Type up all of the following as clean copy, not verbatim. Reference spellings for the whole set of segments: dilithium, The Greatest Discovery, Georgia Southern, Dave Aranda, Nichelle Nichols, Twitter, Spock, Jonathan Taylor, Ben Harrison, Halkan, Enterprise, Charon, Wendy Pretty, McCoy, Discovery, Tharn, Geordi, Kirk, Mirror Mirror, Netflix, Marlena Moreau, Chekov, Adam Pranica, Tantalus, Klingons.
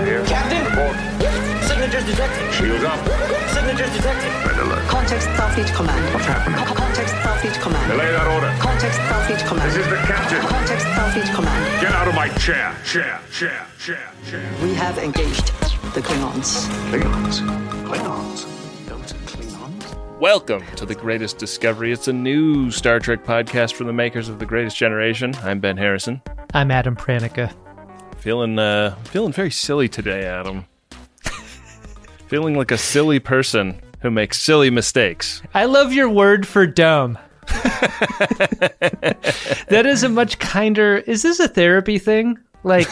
out here. Captain! Report. Signatures detected. Shields up. Signatures detected. Red alert. Context Starfleet Command. What's happening? Context Starfleet Command. Delay that order. Context Starfleet Command. This is the captain. Context Starfleet Command. Get out of my chair. Chair. We have engaged the Klingons. Klingons? Welcome to The Greatest Discovery. It's a new Star Trek podcast from the makers of The Greatest Generation. I'm Ben Harrison. I'm Adam Pranica. Feeling very silly today, Adam. Feeling like a silly person who makes silly mistakes. I love your word for dumb. That is a much kinder... Is this a therapy thing? Like,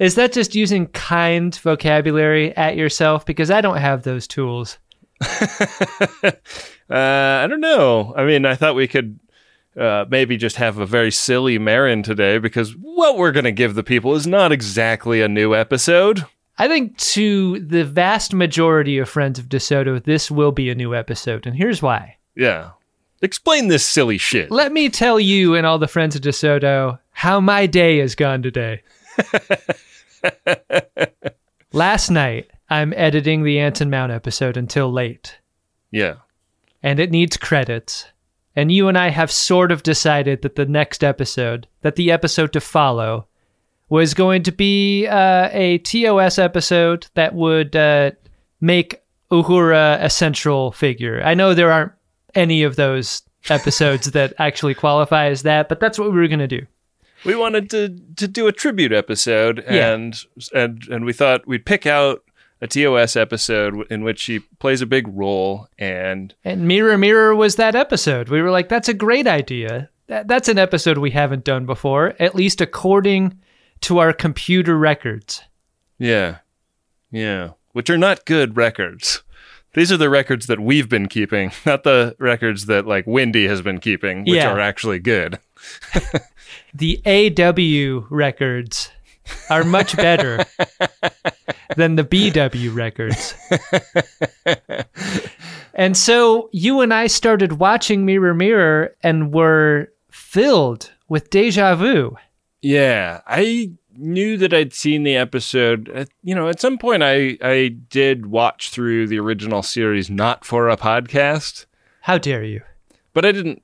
is that just using kind vocabulary at yourself? Because I don't have those tools. I don't know. I mean, I thought we could maybe just have a very silly Marin today, because what we're going to give the people is not exactly a new episode. I think to the vast majority of friends of DeSoto, this will be a new episode, and here's why. Yeah. Explain this silly shit. Let me tell you and all the friends of DeSoto how my day has gone today. Last night, I'm editing the Anton Mount episode until late. Yeah. And it needs credits. And you and I have sort of decided that the next episode, that the episode to follow, was going to be a TOS episode that would make Uhura a central figure. I know there aren't any of those episodes that actually qualify as that, but that's what we were going to do. We wanted to do a tribute episode, and we thought we'd pick out a TOS episode in which she plays a big role, and Mirror Mirror was that episode. We were like, that's a great idea. That's an episode we haven't done before, at least according to our computer records. Yeah. Which are not good records. These are the records that we've been keeping, not the records that like Wendy has been keeping, which are actually good. The AW records are much better than the BW records. And so you and I started watching Mirror Mirror and were filled with deja vu. Yeah, I knew that I'd seen the episode. You know, at some point I did watch through the original series, not for a podcast. How dare you? But I didn't.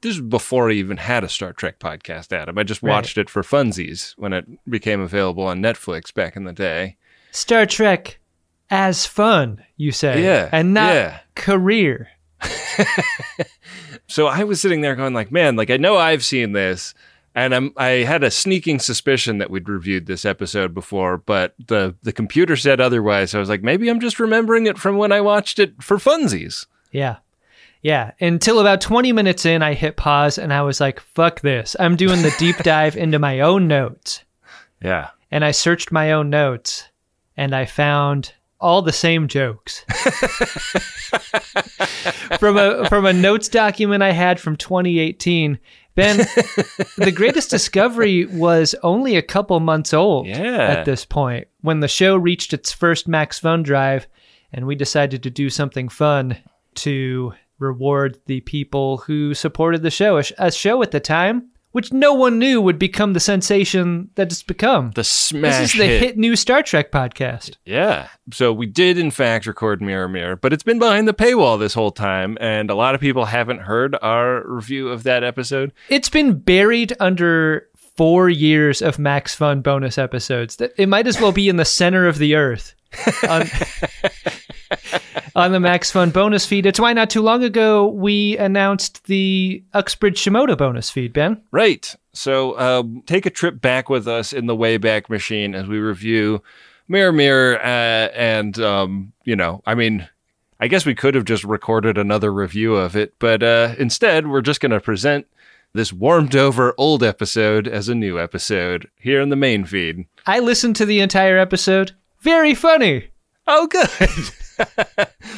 This is before I even had a Star Trek podcast, Adam. I just watched it for funsies when it became available on Netflix back in the day. Star Trek as fun, you say. Yeah. And not career. So I was sitting there going like, man, like I know I've seen this, and I had a sneaking suspicion that we'd reviewed this episode before, but the computer said otherwise. I was like, maybe I'm just remembering it from when I watched it for funsies. Yeah. Yeah, until about 20 minutes in, I hit pause, and I was like, fuck this. I'm doing the deep dive into my own notes. Yeah. And I searched my own notes, and I found all the same jokes. From a notes document I had from 2018. Ben, The Greatest Discovery was only a couple months old at this point, when the show reached its first MaxFun drive, and we decided to do something fun to reward the people who supported the show, a show at the time which no one knew would become the sensation that it's become. The smash hit. This is the hit new Star Trek podcast. Yeah. So we did, in fact, record Mirror Mirror, but it's been behind the paywall this whole time, and a lot of people haven't heard our review of that episode. It's been buried under 4 years of MaxFun bonus episodes. It might as well be in the center of the earth. On the MaxFun bonus feed. It's why not too long ago we announced the Uxbridge Shimoda bonus feed, Ben. Right. So take a trip back with us in the Wayback Machine as we review Mirror Mirror. I guess we could have just recorded another review of it, but instead we're just going to present this warmed over old episode as a new episode here in the main feed. I listened to the entire episode. Very funny. Oh, good.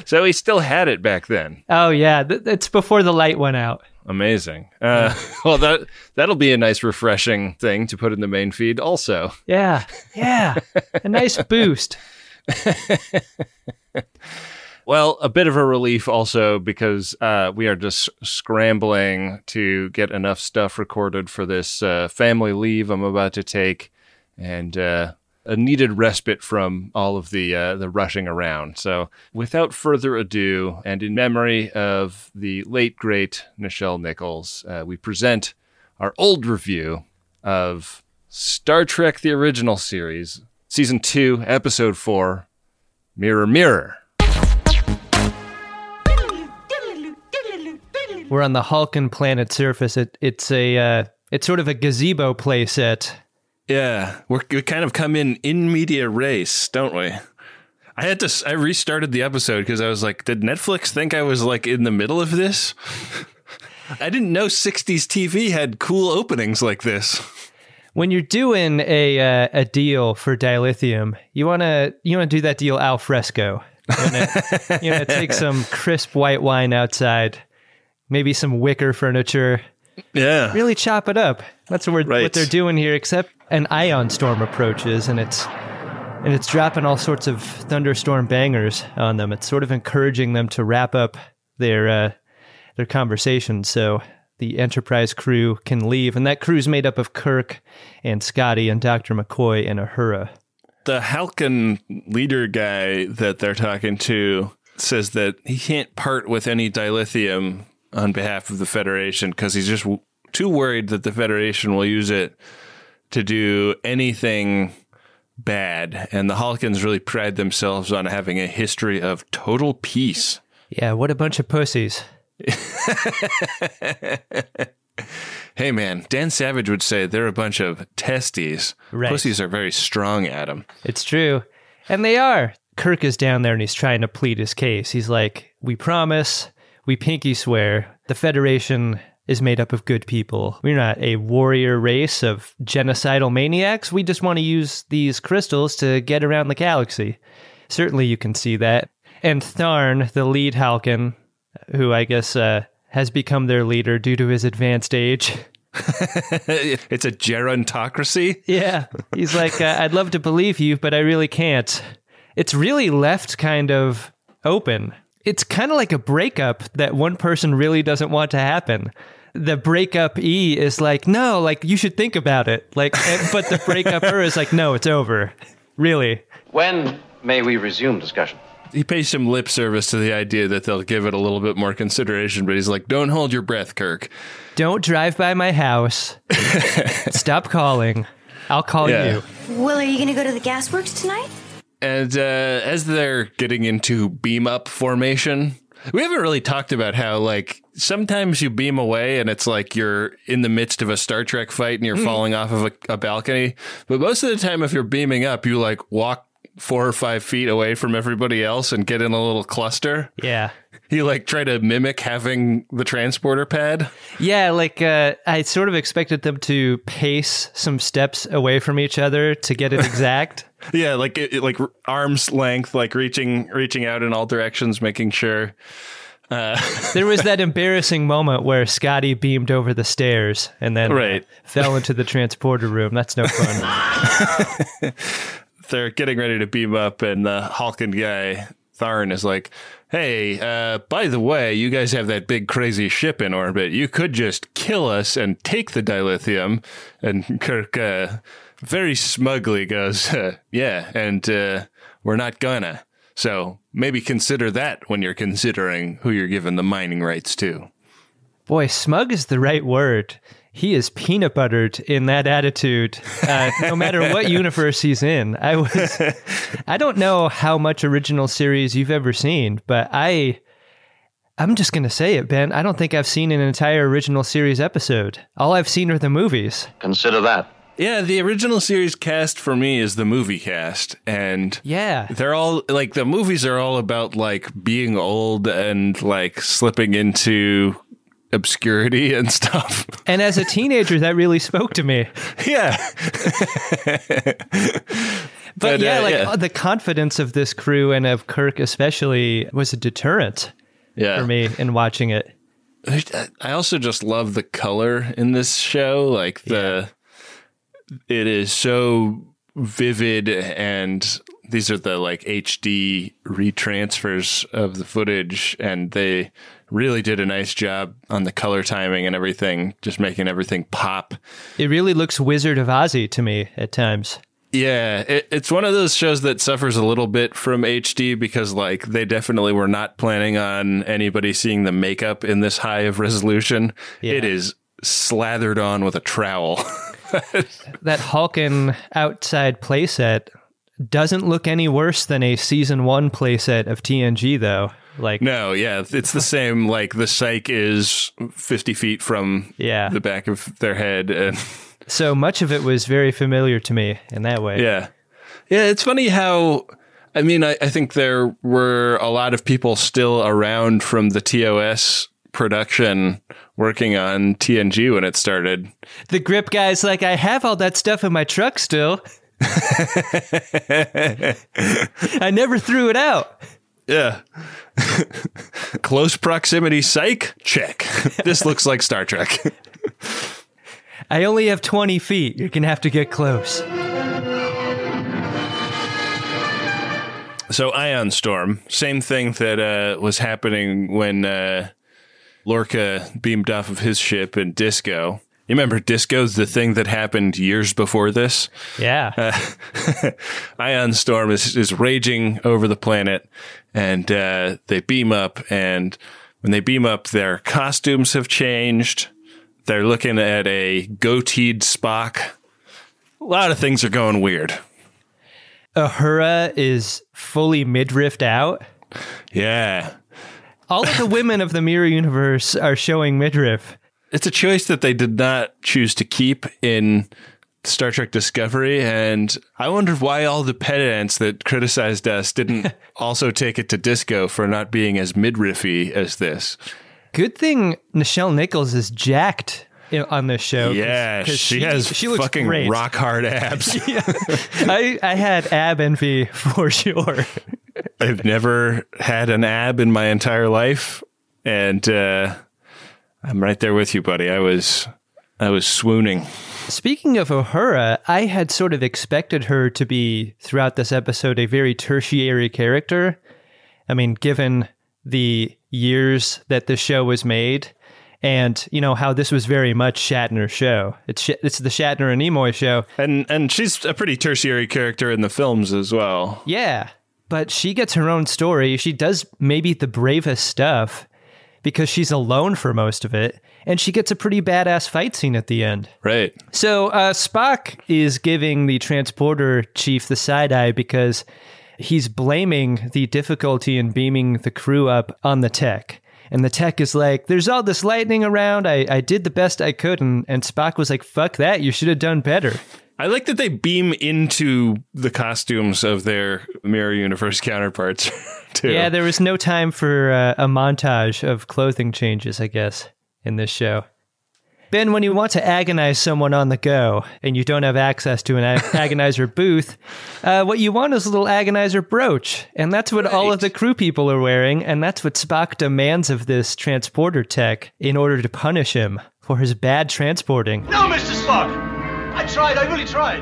So he still had it back then. Oh, yeah. It's before the light went out. Amazing. Well, that'll be a nice refreshing thing to put in the main feed also. Yeah. A nice boost. Well, a bit of a relief also, because we are just scrambling to get enough stuff recorded for this family leave I'm about to take. And a needed respite from all of the rushing around. So without further ado, and in memory of the late, great Nichelle Nichols, we present our old review of Star Trek, the original series, season 2, episode 4, Mirror Mirror. We're on the Halkan planet surface. It's sort of a gazebo play set. Yeah, we kind of come in media res, don't we? I restarted the episode because I was like, did Netflix think I was like in the middle of this? I didn't know 60s TV had cool openings like this. When you're doing a deal for dilithium, you want to do that deal al fresco. You know, take some crisp white wine outside, maybe some wicker furniture. Yeah, really chop it up. That's what they're doing here. Except an ion storm approaches, and it's dropping all sorts of thunderstorm bangers on them. It's sort of encouraging them to wrap up their conversation, so the Enterprise crew can leave. And that crew's made up of Kirk and Scotty and Dr. McCoy and Uhura. The Halkan leader guy that they're talking to says that he can't part with any dilithium on behalf of the Federation because he's just too worried that the Federation will use it to do anything bad. And the Halkans really pride themselves on having a history of total peace. Yeah, what a bunch of pussies. Hey, man, Dan Savage would say they're a bunch of testes. Right. Pussies are very strong, Adam. It's true. And they are. Kirk is down there and he's trying to plead his case. He's like, we promise... we pinky swear the Federation is made up of good people. We're not a warrior race of genocidal maniacs. We just want to use these crystals to get around the galaxy. Certainly you can see that. And Tharn, the lead Halkan, who I guess has become their leader due to his advanced age. It's a gerontocracy? Yeah. He's like, I'd love to believe you, but I really can't. It's really left kind of open. It's kind of like a breakup that one person really doesn't want to happen. The breakup E is like, no, like you should think about it. But the breakup-er is like, no, it's over. Really. When may we resume discussion? He pays some lip service to the idea that they'll give it a little bit more consideration, but he's like, don't hold your breath, Kirk. Don't drive by my house. Stop calling. I'll call you. Will, are you going to go to the gasworks tonight? And as they're getting into beam up formation, we haven't really talked about how, like, sometimes you beam away and it's like you're in the midst of a Star Trek fight and you're falling off of a balcony. But most of the time, if you're beaming up, you like walk 4 or 5 feet away from everybody else and get in a little cluster. Yeah. You like try to mimic having the transporter pad. Yeah, like I sort of expected them to pace some steps away from each other to get it exact. Yeah, like like arm's length, like reaching out in all directions, making sure. There was that embarrassing moment where Scotty beamed over the stairs and then fell into the transporter room. That's no fun. They're getting ready to beam up, and the Halkan guy, Tharn, is like, hey, by the way, you guys have that big crazy ship in orbit. You could just kill us and take the dilithium. And Kirk very smugly goes, yeah, and we're not gonna. So maybe consider that when you're considering who you're giving the mining rights to. Boy, smug is the right word. He is peanut buttered in that attitude, no matter what universe he's in. I don't know how much original series you've ever seen, but I'm just going to say it, Ben. I don't think I've seen an entire original series episode. All I've seen are the movies. Consider that. Yeah, the original series cast for me is the movie cast. And yeah, they're all like, the movies are all about like being old and like slipping into obscurity and stuff. And as a teenager, that really spoke to me. Yeah. But yeah, the confidence of this crew and of Kirk especially was a deterrent for me in watching it. I also just love the color in this show. Like it is so vivid, and these are the like HD retransfers of the footage, and they really did a nice job on the color timing and everything, just making everything pop. It really looks Wizard of Ozzy to me at times. Yeah, it's one of those shows that suffers a little bit from HD because, like, they definitely were not planning on anybody seeing the makeup in this high of resolution. Yeah. It is slathered on with a trowel. That Halkan outside playset doesn't look any worse than a season one playset of TNG, though. Like, no, yeah, it's the same. Like, the psych is 50 feet from the back of their head. And so much of it was very familiar to me in that way. Yeah. Yeah, it's funny how, I mean, I think there were a lot of people still around from the TOS production working on TNG when it started. The grip guy's like, I have all that stuff in my truck still. I never threw it out. Yeah. Close proximity psych? Check. This looks like Star Trek. I only have 20 feet. You're going to have to get close. So ion storm, same thing that was happening when Lorca beamed off of his ship in Disco. You remember Disco's the thing that happened years before this? Yeah. Ion storm is raging over the planet, and they beam up. And when they beam up, their costumes have changed. They're looking at a goateed Spock. A lot of things are going weird. Uhura is fully midriffed out. Yeah. All of the women of the Mirror Universe are showing midriff. It's a choice that they did not choose to keep in Star Trek Discovery, and I wondered why all the pedants that criticized us didn't also take it to Disco for not being as midriffy as this. Good thing Nichelle Nichols is jacked on this show. Yeah, cause she has fucking great. Rock hard abs. Yeah. I had ab envy for sure. I've never had an ab in my entire life, and I'm right there with you, buddy. I was swooning. Speaking of Uhura, I had sort of expected her to be, throughout this episode, a very tertiary character. I mean, given the years that the show was made, and you know how this was very much Shatner's show. It's the Shatner and Nimoy show, and she's a pretty tertiary character in the films as well. Yeah, but she gets her own story. She does maybe the bravest stuff because she's alone for most of it, and she gets a pretty badass fight scene at the end. Right. So Spock is giving the transporter chief the side eye because he's blaming the difficulty in beaming the crew up on the tech. And the tech is like, there's all this lightning around. I did the best I could. And Spock was like, fuck that. You should have done better. I like that they beam into the costumes of their Mirror Universe counterparts, too. Yeah, there was no time for a montage of clothing changes, I guess, in this show. Ben, when you want to agonize someone on the go and you don't have access to an agonizer booth, what you want is a little agonizer brooch. And that's what all of the crew people are wearing. And that's what Spock demands of this transporter tech in order to punish him for his bad transporting. No, Mr. Spock! I tried. I really tried.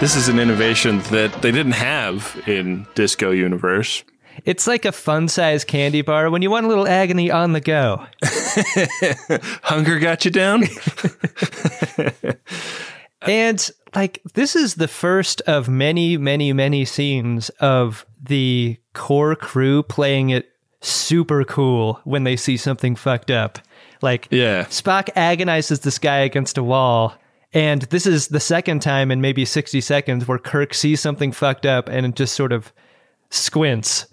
This is an innovation that they didn't have in Disco Universe. It's like a fun-sized candy bar when you want a little agony on the go. Hunger got you down? And, like, this is the first of many, many, many scenes of the core crew playing it super cool when they see something fucked up. Like, yeah. Spock agonizes this guy against a wall, and this is the second time in maybe 60 seconds where Kirk sees something fucked up and it just sort of squints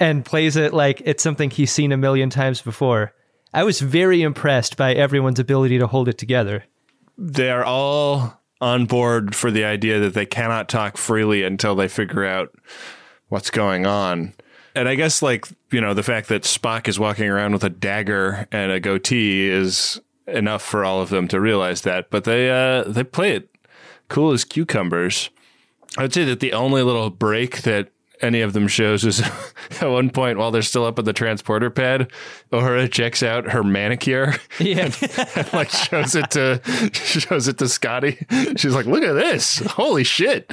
and plays it like it's something he's seen a million times before. I was very impressed by everyone's ability to hold it together. They're all on board for the idea that they cannot talk freely until they figure out what's going on. And I guess, like, you know, the fact that Spock is walking around with a dagger and a goatee is enough for all of them to realize that. But they play it cool as cucumbers. I would say that the only little break that any of them shows is at one point while they're still up at the transporter pad, Uhura checks out her manicure. Yeah. and like shows it to Scotty. She's like, look at this. Holy shit.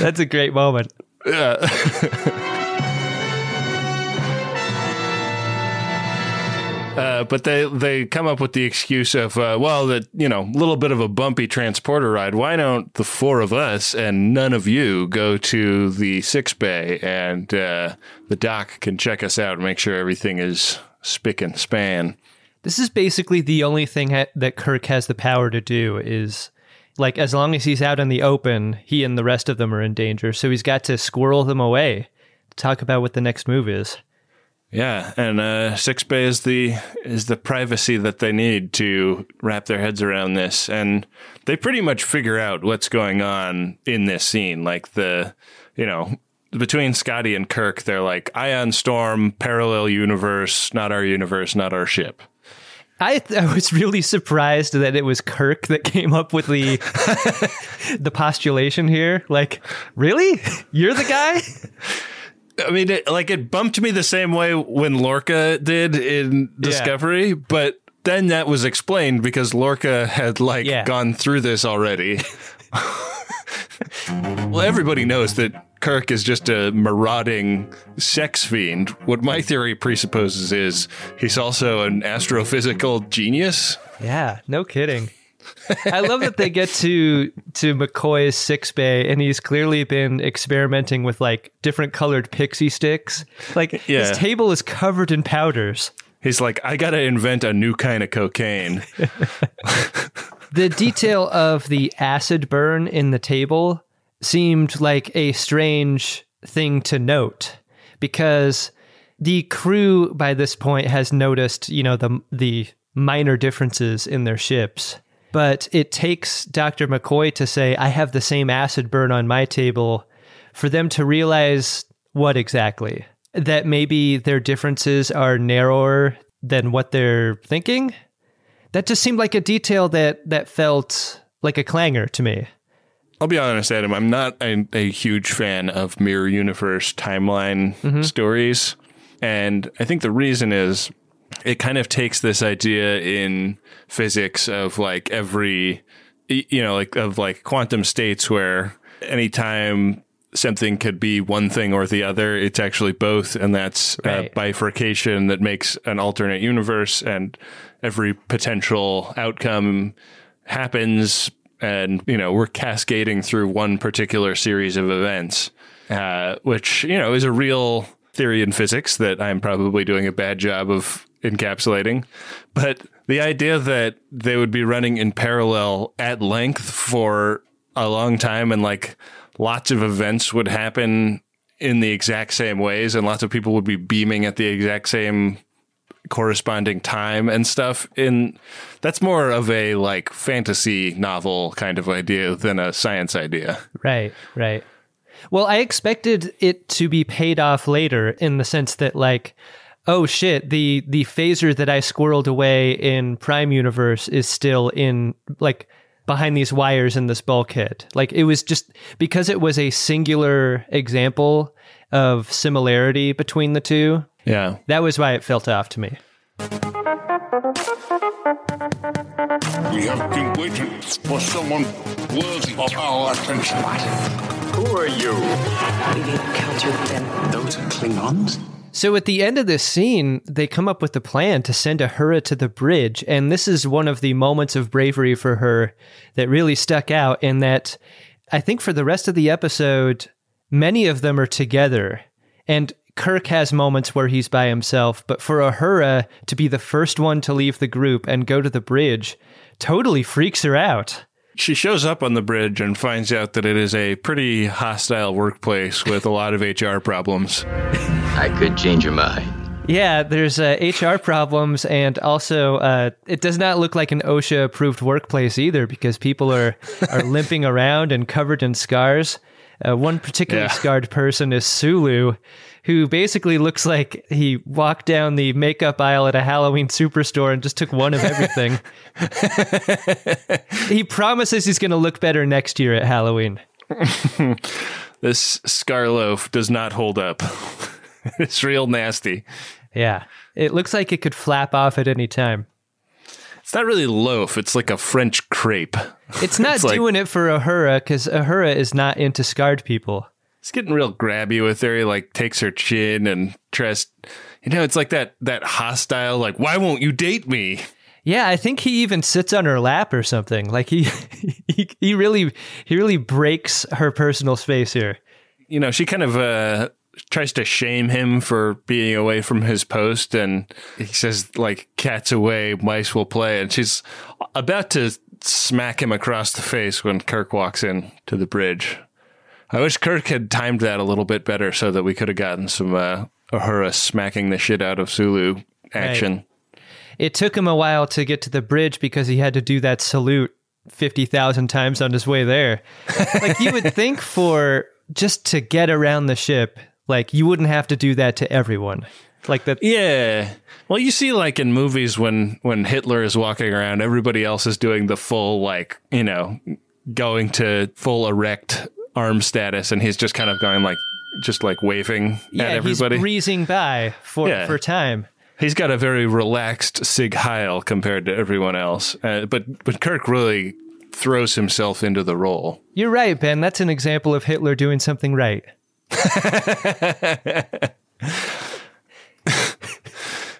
That's a great moment. Yeah. But they come up with the excuse of, well, that, you know, a little bit of a bumpy transporter ride. Why don't the four of us and none of you go to the 6 bay and the doc can check us out and make sure everything is spick and span. This is basically the only thing that Kirk has the power to do is, like, as long as he's out in the open, he and the rest of them are in danger. So he's got to squirrel them away to talk about what the next move is. Yeah, and 6 Bay is the privacy that they need to wrap their heads around this, and they pretty much figure out what's going on in this scene. Like between Scotty and Kirk, they're like ion storm, parallel universe, not our ship. I was really surprised that it was Kirk that came up with the the postulation here. Like, really? You're the guy? I mean, it bumped me the same way when Lorca did in Discovery, but then that was explained because Lorca had, gone through this already. Well, everybody knows that Kirk is just a marauding sex fiend. What my theory presupposes is he's also an astrophysical genius. Yeah, no kidding. I love that they get to McCoy's 6 Bay, and he's clearly been experimenting with different colored pixie sticks. His table is covered in powders. He's like, I gotta invent a new kind of cocaine. The detail of the acid burn in the table seemed like a strange thing to note, because the crew by this point has noticed, the minor differences in their ships. But it takes Dr. McCoy to say, I have the same acid burn on my table, for them to realize what exactly? That maybe their differences are narrower than what they're thinking? That just seemed like a detail that felt like a clanger to me. I'll be honest, Adam, I'm not a huge fan of Mirror Universe timeline stories. And I think the reason is, it kind of takes this idea in physics of quantum states where anytime something could be one thing or the other, it's actually both. And that's bifurcation that makes an alternate universe, and every potential outcome happens. And, we're cascading through one particular series of events, which, is a real theory in physics that I'm probably doing a bad job of encapsulating. But the idea that they would be running in parallel at length for a long time, and lots of events would happen in the exact same ways, and lots of people would be beaming at the exact same corresponding time and stuff, and that's more of a fantasy novel kind of idea than a science idea. Right. Well, I expected it to be paid off later in the sense that oh shit, the phaser that I squirreled away in Prime Universe is still in behind these wires in this bulkhead. It was just because it was a singular example of similarity between the two. Yeah. That was why it felt off to me. We have been waiting for someone worthy of our attention. What? Who are you? We've encountered them. Those are Klingons? So at the end of this scene, they come up with a plan to send Uhura to the bridge. And this is one of the moments of bravery for her that really stuck out, in that I think for the rest of the episode, many of them are together. And Kirk has moments where he's by himself. But for Uhura to be the first one to leave the group and go to the bridge totally freaks her out. She shows up on the bridge and finds out that it is a pretty hostile workplace with a lot of HR problems. I could change your mind. Yeah, there's HR problems, and also it does not look like an OSHA-approved workplace either, because people are limping around and covered in scars. One particularly scarred person is Sulu, who basically looks like he walked down the makeup aisle at a Halloween superstore and just took one of everything. He promises he's going to look better next year at Halloween. This scarloaf does not hold up. It's real nasty. Yeah. It looks like it could flap off at any time. It's not really loaf. It's like a French crepe. It's not doing it for Uhura, because Uhura is not into scarred people. It's getting real grabby with her. He takes her chin and tries, You know, it's like that hostile, like, why won't you date me? Yeah, I think he even sits on her lap or something. Like he really breaks her personal space here. You know, she kind of tries to shame him for being away from his post, and he says, like, cats away, mice will play, and she's about to smack him across the face when Kirk walks in to the bridge. I wish Kirk had timed that a little bit better so that we could have gotten some Uhura smacking the shit out of Sulu action. Right. It took him a while to get to the bridge because he had to do that salute 50,000 times on his way there. Like, you would think for just to get around the ship, like, you wouldn't have to do that to everyone. Like that. Yeah. Well, you see, like, in movies when Hitler is walking around, everybody else is doing the full, like, you know, going to full erect arm status, and he's just kind of going like, just like waving at everybody. He's breezing by for time. He's got a very relaxed Sig Heil compared to everyone else. But Kirk really throws himself into the role. You're right, Ben. That's an example of Hitler doing something right.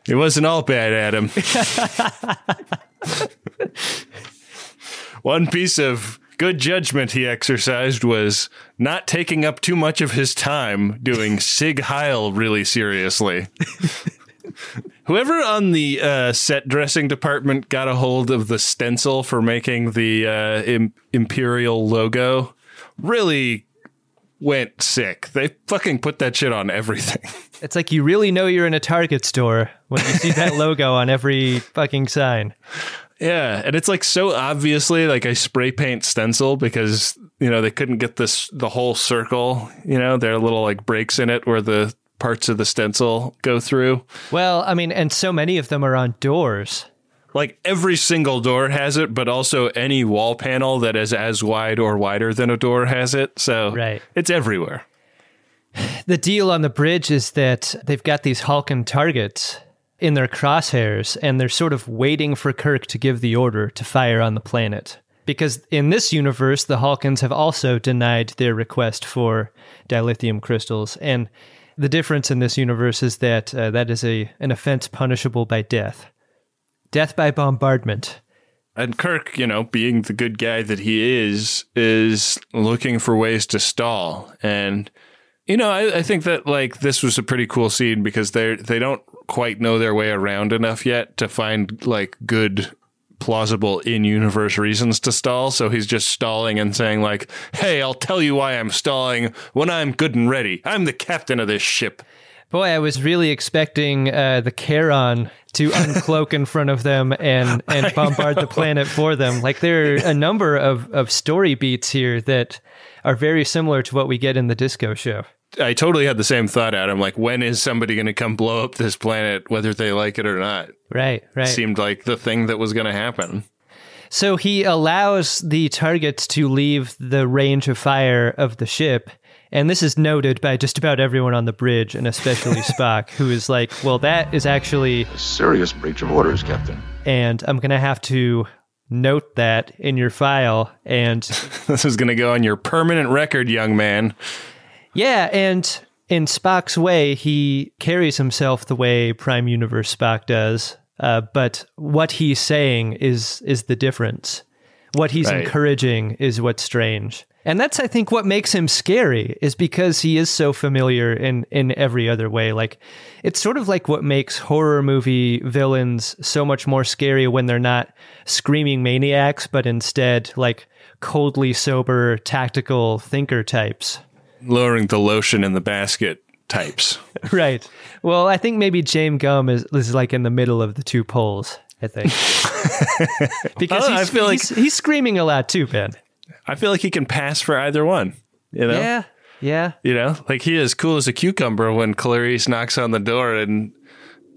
It wasn't all bad, Adam. One piece of good judgment he exercised was not taking up too much of his time doing Sig Heil really seriously. Whoever on the set dressing department got a hold of the stencil for making the Imperial logo really went sick. They fucking put that shit on everything. It's like you really know you're in a Target store when you see that logo on every fucking sign. Yeah, and it's like so obviously like a spray paint stencil because, you know, they couldn't get the whole circle, you know, there are little like breaks in it where the parts of the stencil go through. Well, I mean, and so many of them are on doors. Like every single door has it, but also any wall panel that is as wide or wider than a door has it. So right. It's everywhere. The deal on the bridge is that they've got these Halkan targets in their crosshairs, and they're sort of waiting for Kirk to give the order to fire on the planet. Because in this universe, the Halkans have also denied their request for dilithium crystals. And the difference in this universe is that that is an offense punishable by death. Death by bombardment. And Kirk, you know, being the good guy that he is looking for ways to stall. And, you know, I think that, like, this was a pretty cool scene because they don't quite know their way around enough yet to find, like, good, plausible in-universe reasons to stall. So he's just stalling and saying, like, hey, I'll tell you why I'm stalling when I'm good and ready. I'm the captain of this ship. Boy, I was really expecting the Charon to uncloak in front of them and bombard the planet for them. Like, there are a number of story beats here that are very similar to what we get in the disco show. I totally had the same thought, Adam. Like, when is somebody going to come blow up this planet, whether they like it or not? Right. It seemed like the thing that was going to happen. So he allows the targets to leave the range of fire of the ship. And this is noted by just about everyone on the bridge, and especially Spock, who is like, well, that is actually a serious breach of orders, Captain. And I'm going to have to note that in your file. And this is going to go on your permanent record, young man. Yeah, and in Spock's way, he carries himself the way Prime Universe Spock does, but what he's saying is the difference. What he's encouraging is what's strange. And that's, I think, what makes him scary, is because he is so familiar in every other way. Like, it's sort of like what makes horror movie villains so much more scary when they're not screaming maniacs, but instead, like, coldly sober, tactical thinker types. Lowering the lotion in the basket types. Right. Well, I think maybe James Gum is like in the middle of the two poles, I think. Because he's screaming a lot too, Ben. I feel like he can pass for either one, you know? Yeah. You know, like he is cool as a cucumber when Clarice knocks on the door and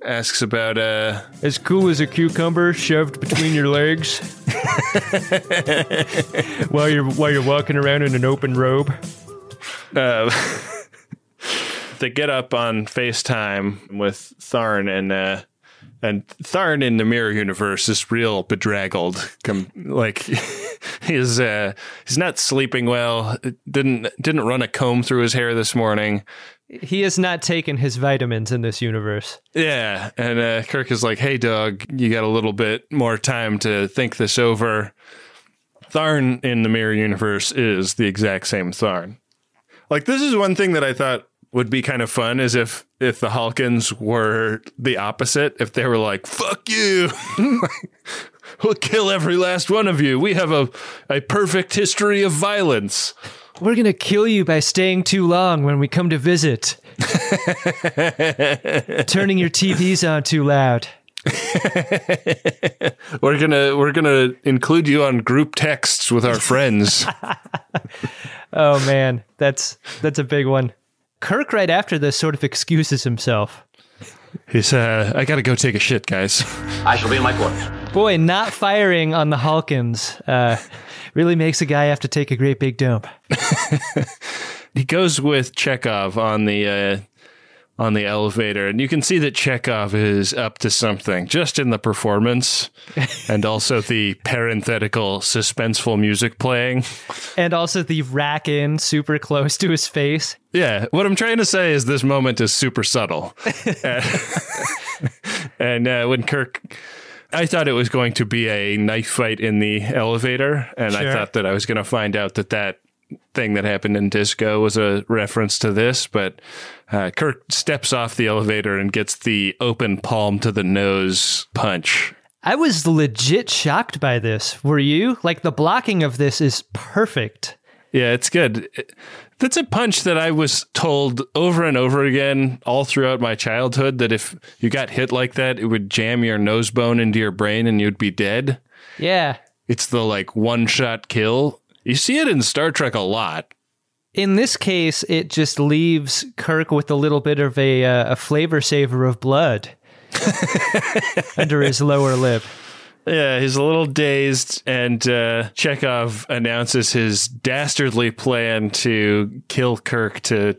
asks about... as cool as a cucumber shoved between your legs while you're walking around in an open robe. They get up on FaceTime with Tharn, and Tharn in the Mirror Universe is real bedraggled. Like he's not sleeping well. Didn't run a comb through his hair this morning. He has not taken his vitamins in this universe. Yeah, and Kirk is like, hey, Doug, you got a little bit more time to think this over. Tharn in the Mirror Universe is the exact same Tharn. Like, this is one thing that I thought would be kind of fun, is if the Halkans were the opposite, if they were like, fuck you, we'll kill every last one of you. We have a perfect history of violence. We're going to kill you by staying too long when we come to visit. Turning your TVs on too loud. We're gonna include you on group texts with our friends. Oh man, that's a big one. Kirk right after this sort of excuses himself. He's I gotta go take a shit, guys. I shall be in my quarters. Boy, not firing on the Halkans really makes a guy have to take a great big dump. He goes with Chekov on the elevator, and you can see that Chekov is up to something, just in the performance, and also the parenthetical suspenseful music playing, and also the rack in super close to his face. Yeah, what I'm trying to say is this moment is super subtle. and when Kirk, I thought it was going to be a knife fight in the elevator, and sure. I thought that I was going to find out that thing that happened in Disco was a reference to this, but Kirk steps off the elevator and gets the open palm to the nose punch. I was legit shocked by this. Were you? Like, the blocking of this is perfect. Yeah, it's good. That's a punch that I was told over and over again all throughout my childhood, that if you got hit like that, it would jam your nose bone into your brain and you'd be dead. Yeah. It's the like one-shot kill. You see it in Star Trek a lot. In this case, it just leaves Kirk with a little bit of a flavor saver of blood under his lower lip. Yeah, he's a little dazed, and Chekov announces his dastardly plan to kill Kirk to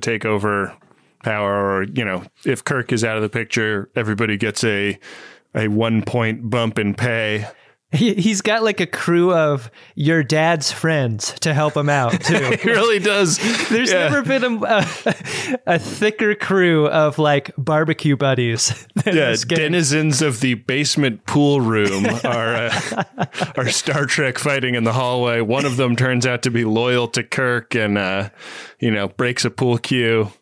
take over power, or, you know, if Kirk is out of the picture, everybody gets a 1-point bump in pay. He's got like a crew of your dad's friends to help him out, too. He really does. There's never been a thicker crew of like barbecue buddies. Yeah, denizens of the basement pool room are Star Trek fighting in the hallway. One of them turns out to be loyal to Kirk and, breaks a pool cue.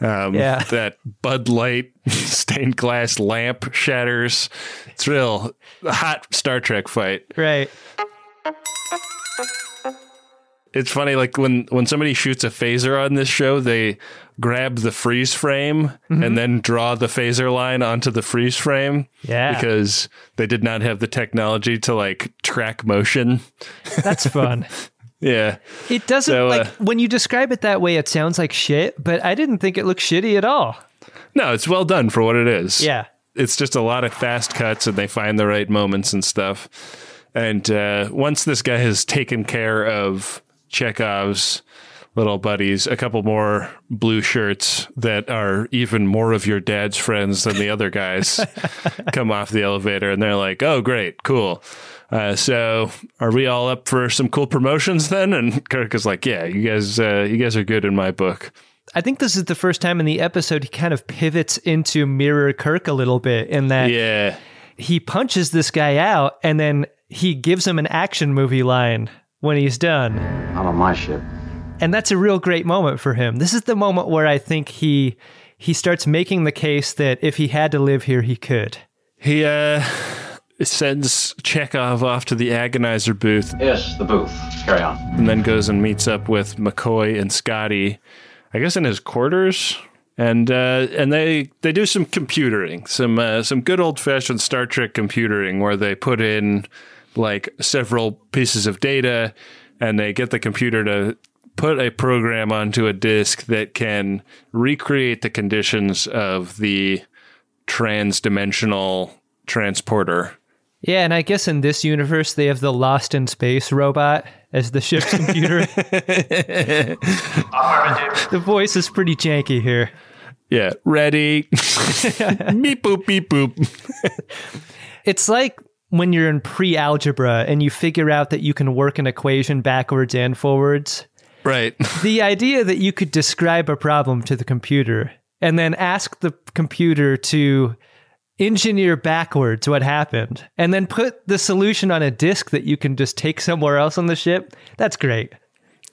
That Bud Light stained glass lamp shatters. It's real hot Star Trek fight. Right. It's funny, like when somebody shoots a phaser on this show, they grab the freeze frame and then draw the phaser line onto the freeze frame. Yeah. Because they did not have the technology to like track motion. That's fun. Yeah. It doesn't, when you describe it that way, it sounds like shit, but I didn't think it looked shitty at all. No, it's well done for what it is. Yeah. It's just a lot of fast cuts, and they find the right moments and stuff. And once this guy has taken care of Chekov's little buddies, a couple more blue shirts that are even more of your dad's friends than the other guys come off the elevator, and they're like, oh, great, cool. So are we all up for some cool promotions then? And Kirk is like, yeah, you guys are good in my book. I think this is the first time in the episode he kind of pivots into Mirror Kirk a little bit, in that he punches this guy out and then he gives him an action movie line when he's done. I'm on my ship. And that's a real great moment for him. This is the moment where I think he starts making the case that if he had to live here, he could. He sends Chekov off to the agonizer booth. Yes, the booth. Carry on. And then goes and meets up with McCoy and Scotty, I guess in his quarters. And they do some computering, some good old-fashioned Star Trek computering, where they put in like several pieces of data and they get the computer to put a program onto a disk that can recreate the conditions of the trans-dimensional transporter. Yeah, and I guess in this universe, they have the Lost in Space robot as the ship's computer. The voice is pretty janky here. Yeah, ready. Meep boop, beep boop. It's like when you're in pre-algebra and you figure out that you can work an equation backwards and forwards. Right. The idea that you could describe a problem to the computer and then ask the computer to engineer backwards what happened and then put the solution on a disk that you can just take somewhere else on the ship, that's great.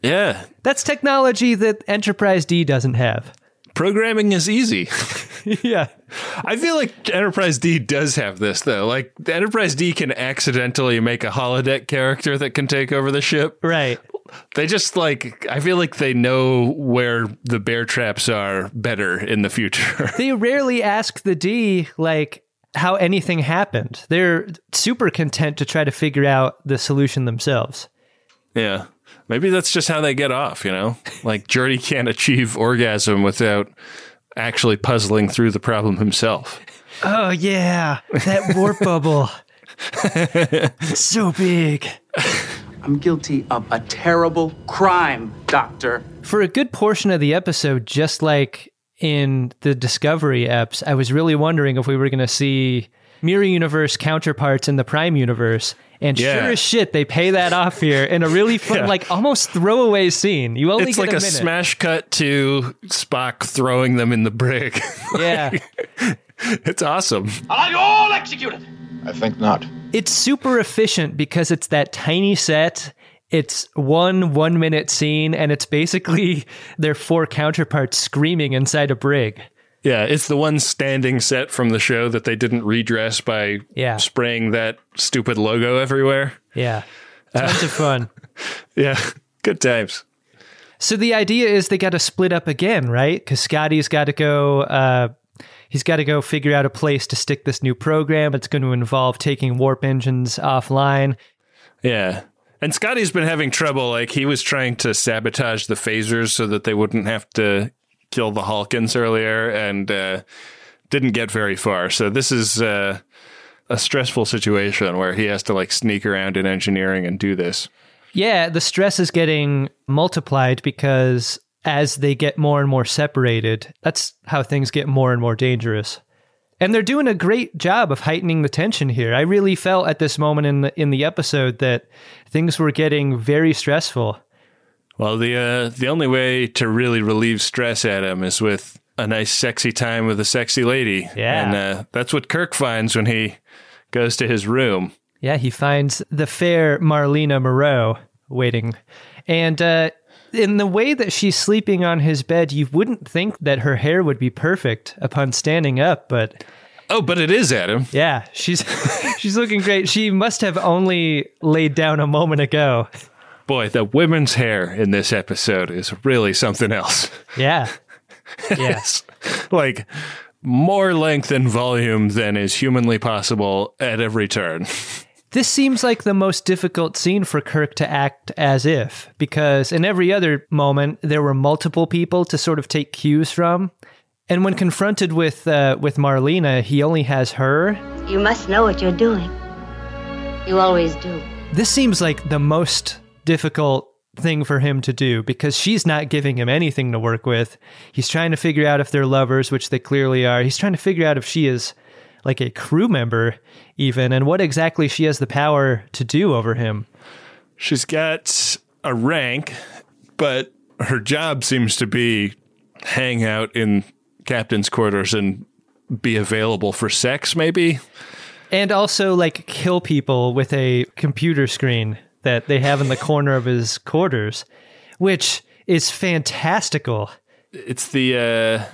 Yeah. That's technology that Enterprise D doesn't have. Programming is easy. Yeah. I feel like Enterprise D does have this, though. Like, the Enterprise D can accidentally make a holodeck character that can take over the ship. Right. They just, like, I feel like they know where the bear traps are better in the future. They rarely ask the D, like, how anything happened. They're super content to try to figure out the solution themselves. Yeah. Maybe that's just how they get off, you know? Like, Geordi can't achieve orgasm without actually puzzling through the problem himself. Oh, yeah. That warp bubble. So big. I'm guilty of a terrible crime, Doctor. For a good portion of the episode, just like in the Discovery eps, I was really wondering if we were going to see Mirror Universe counterparts in the Prime Universe. And sure as shit, they pay that off here in a really fun, like, almost throwaway scene. You only get like a minute. Smash cut to Spock throwing them in the brig. Yeah. It's awesome. Are you all executed? I think not. It's super efficient because it's that tiny set. It's one minute scene, and it's basically their four counterparts screaming inside a brig. Yeah, it's the one standing set from the show that they didn't redress by spraying that stupid logo everywhere. Yeah, tons of fun. Yeah, good times. So the idea is they got to split up again, right? Because Scotty's got to go. He's got to go figure out a place to stick this new program. It's going to involve taking warp engines offline. Yeah. And Scotty's been having trouble. Like, he was trying to sabotage the phasers so that they wouldn't have to kill the Halkans earlier, and didn't get very far. So this is a stressful situation where he has to, like, sneak around in engineering and do this. Yeah, the stress is getting multiplied because as they get more and more separated, that's how things get more and more dangerous. And they're doing a great job of heightening the tension here. I really felt at this moment in the episode that things were getting very stressful. Well, the only way to really relieve stress, Adam, is with a nice sexy time with a sexy lady. Yeah. And that's what Kirk finds when he goes to his room. Yeah, he finds the fair Marlena Moreau waiting. And in the way that she's sleeping on his bed, you wouldn't think that her hair would be perfect upon standing up, but... Oh, but it is, Adam. Yeah, she's looking great. She must have only laid down a moment ago. Boy, the women's hair in this episode is really something else. Yeah. Yes. Yeah. Like, more length and volume than is humanly possible at every turn. This seems like the most difficult scene for Kirk to act as if, because in every other moment, there were multiple people to sort of take cues from. And when confronted with Marlena, he only has her. You must know what you're doing. You always do. This seems like the most difficult thing for him to do because she's not giving him anything to work with. He's trying to figure out if they're lovers, which they clearly are. He's trying to figure out if she is like a crew member even, and what exactly she has the power to do over him. She's got a rank, but her job seems to be hang out in captain's quarters and be available for sex, maybe. And also, like, kill people with a computer screen that they have in the corner of his quarters, which is fantastical. It's the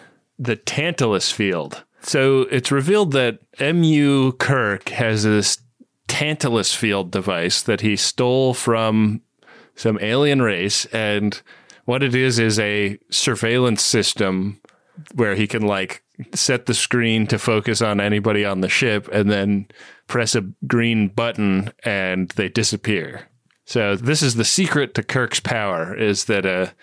Tantalus field. So it's revealed that M.U. Kirk has this Tantalus field device that he stole from some alien race, and what it is a surveillance system where he can, like, set the screen to focus on anybody on the ship and then press a green button and they disappear. So this is the secret to Kirk's power, is that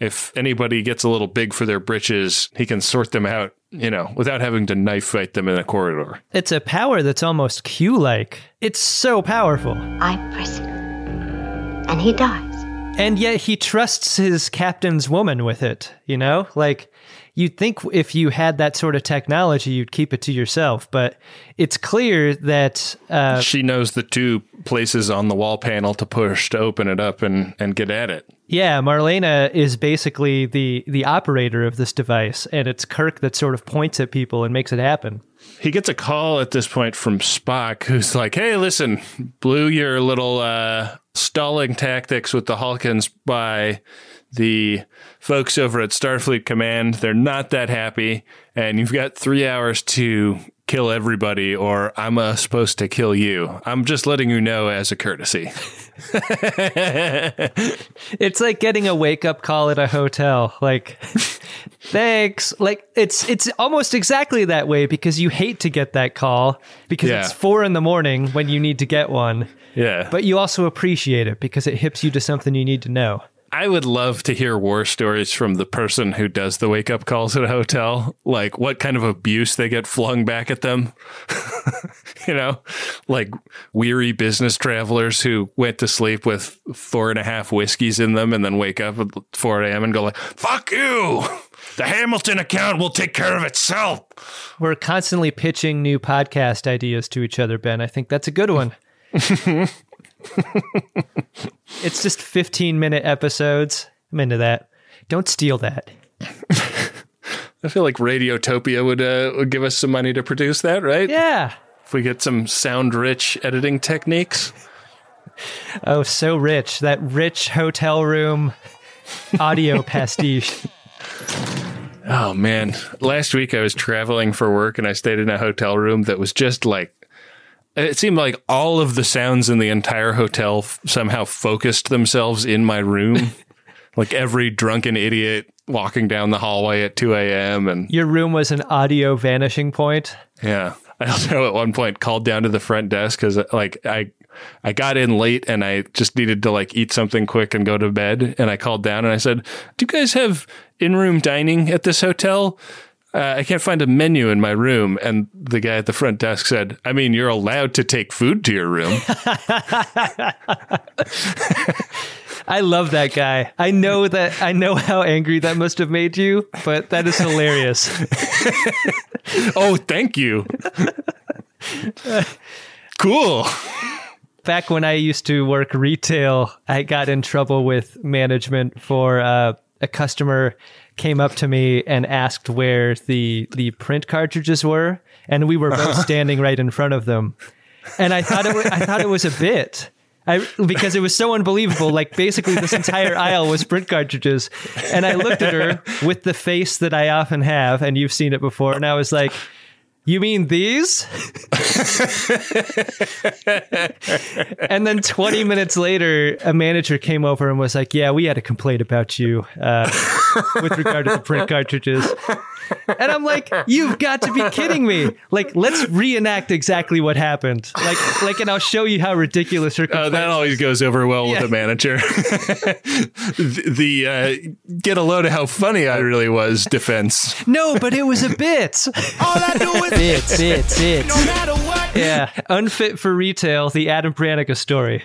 if anybody gets a little big for their britches, he can sort them out, you know, without having to knife fight them in a corridor. It's a power that's almost Q-like. It's so powerful. I press him, and he dies. And yet he trusts his captain's woman with it, you know? Like, you'd think if you had that sort of technology, you'd keep it to yourself, but it's clear that... she knows the two places on the wall panel to push to open it up and get at it. Yeah, Marlena is basically the operator of this device, and it's Kirk that sort of points at people and makes it happen. He gets a call at this point from Spock, who's like, hey, listen, blew your little stalling tactics with the Halkans by the folks over at Starfleet Command. They're not that happy, and you've got 3 hours to kill everybody, or I'm supposed to kill you. I'm just letting you know as a courtesy. It's like getting a wake-up call at a hotel. Like, thanks. Like, it's almost exactly that way, because you hate to get that call, because it's 4 a.m. when you need to get one. Yeah. But you also appreciate it, because it hips you to something you need to know. I would love to hear war stories from the person who does the wake-up calls at a hotel, like what kind of abuse they get flung back at them, you know, like weary business travelers who went to sleep with 4.5 whiskeys in them and then wake up at 4 a.m. and go like, fuck you, the Hamilton account will take care of itself. We're constantly pitching new podcast ideas to each other, Ben. I think that's a good one. It's just 15-minute episodes. I'm into that. Don't steal that. I feel like Radiotopia would give us some money to produce that, right? Yeah. If we get some sound-rich editing techniques. Oh, so rich. That rich hotel room audio pastiche. Oh, man. Last week I was traveling for work, and I stayed in a hotel room that was just like, it seemed like all of the sounds in the entire hotel somehow focused themselves in my room. Like every drunken idiot walking down the hallway at 2 a.m. and your room was an audio vanishing point. Yeah. I also at one point called down to the front desk because like I got in late and I just needed to like eat something quick and go to bed. And I called down and I said, do you guys have in-room dining at this hotel? I can't find a menu in my room. And the guy at the front desk said, I mean, you're allowed to take food to your room. I love that guy. I know how angry that must have made you, but that is hilarious. Oh, thank you. Cool. Back when I used to work retail, I got in trouble with management for a customer came up to me and asked where the print cartridges were, and we were both standing right in front of them. And I thought it was a bit, because it was so unbelievable. Like basically this entire aisle was print cartridges, and I looked at her with the face that I often have, and you've seen it before, and I was like, you mean these? And then 20 minutes later, a manager came over and was like, yeah, we had a complaint about you with regard to the print cartridges. And I'm like, you've got to be kidding me. Like, let's reenact exactly what happened. Like, and I'll show you how ridiculous her complaint. Oh, that always goes over well with a manager. The get a load of how funny I really was defense. No, but it was a bit. All I do is bits. No matter what. Yeah. Unfit for retail, the Adam Pranica story.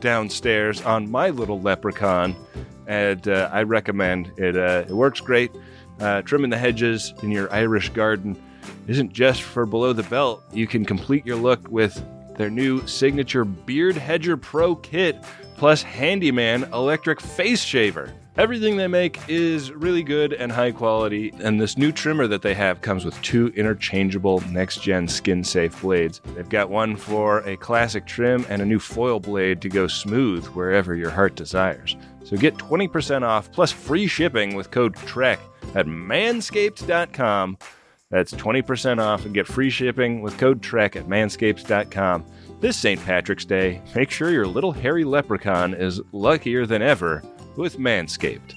downstairs on my little leprechaun. And I recommend it. It works great. Trimming the hedges in your Irish garden isn't just for below the belt. You can complete your look with their new signature Beard Hedger Pro Kit plus Handyman Electric Face Shaver. Everything they make is really good and high quality, and this new trimmer that they have comes with 2 interchangeable next-gen skin-safe blades. They've got one for a classic trim and a new foil blade to go smooth wherever your heart desires. So get 20% off plus free shipping with code TREK at manscaped.com. That's 20% off and get free shipping with code TREK at manscaped.com. This St. Patrick's Day, make sure your little hairy leprechaun is luckier than ever with Manscaped.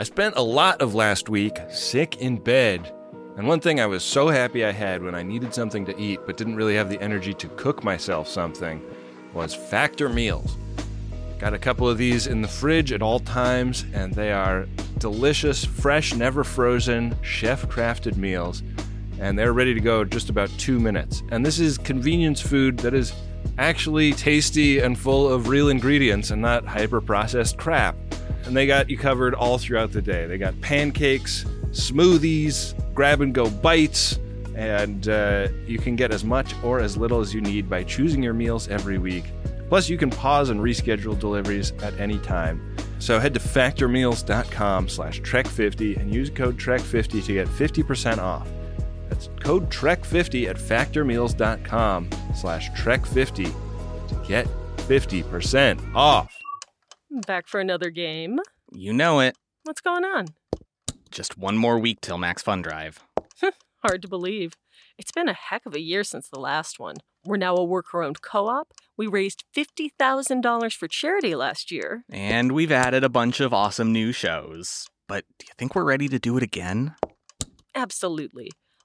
I spent a lot of last week sick in bed And one thing I was so happy I had when I needed something to eat but didn't really have the energy to cook myself something was Factor Meals. Got a couple of these in the fridge at all times, and they are delicious, fresh, never frozen, chef-crafted meals, and they're ready to go in just about 2 minutes. And this is convenience food that is actually tasty and full of real ingredients and not hyper-processed crap. And they got you covered all throughout the day. They got pancakes, smoothies, grab-and-go bites, and you can get as much or as little as you need by choosing your meals every week. Plus, you can pause and reschedule deliveries at any time. So head to factormeals.com/Trek50 and use code Trek50 to get 50% off. That's code Trek50 at factormeals.com/Trek50 to get 50% off. Back for another game. You know it. What's going on? Just one more week till MaxFun Drive. Hard to believe. It's been a heck of a year since the last one. We're now a worker-owned co-op. We raised $50,000 for charity last year. And we've added a bunch of awesome new shows. But do you think we're ready to do it again? Absolutely.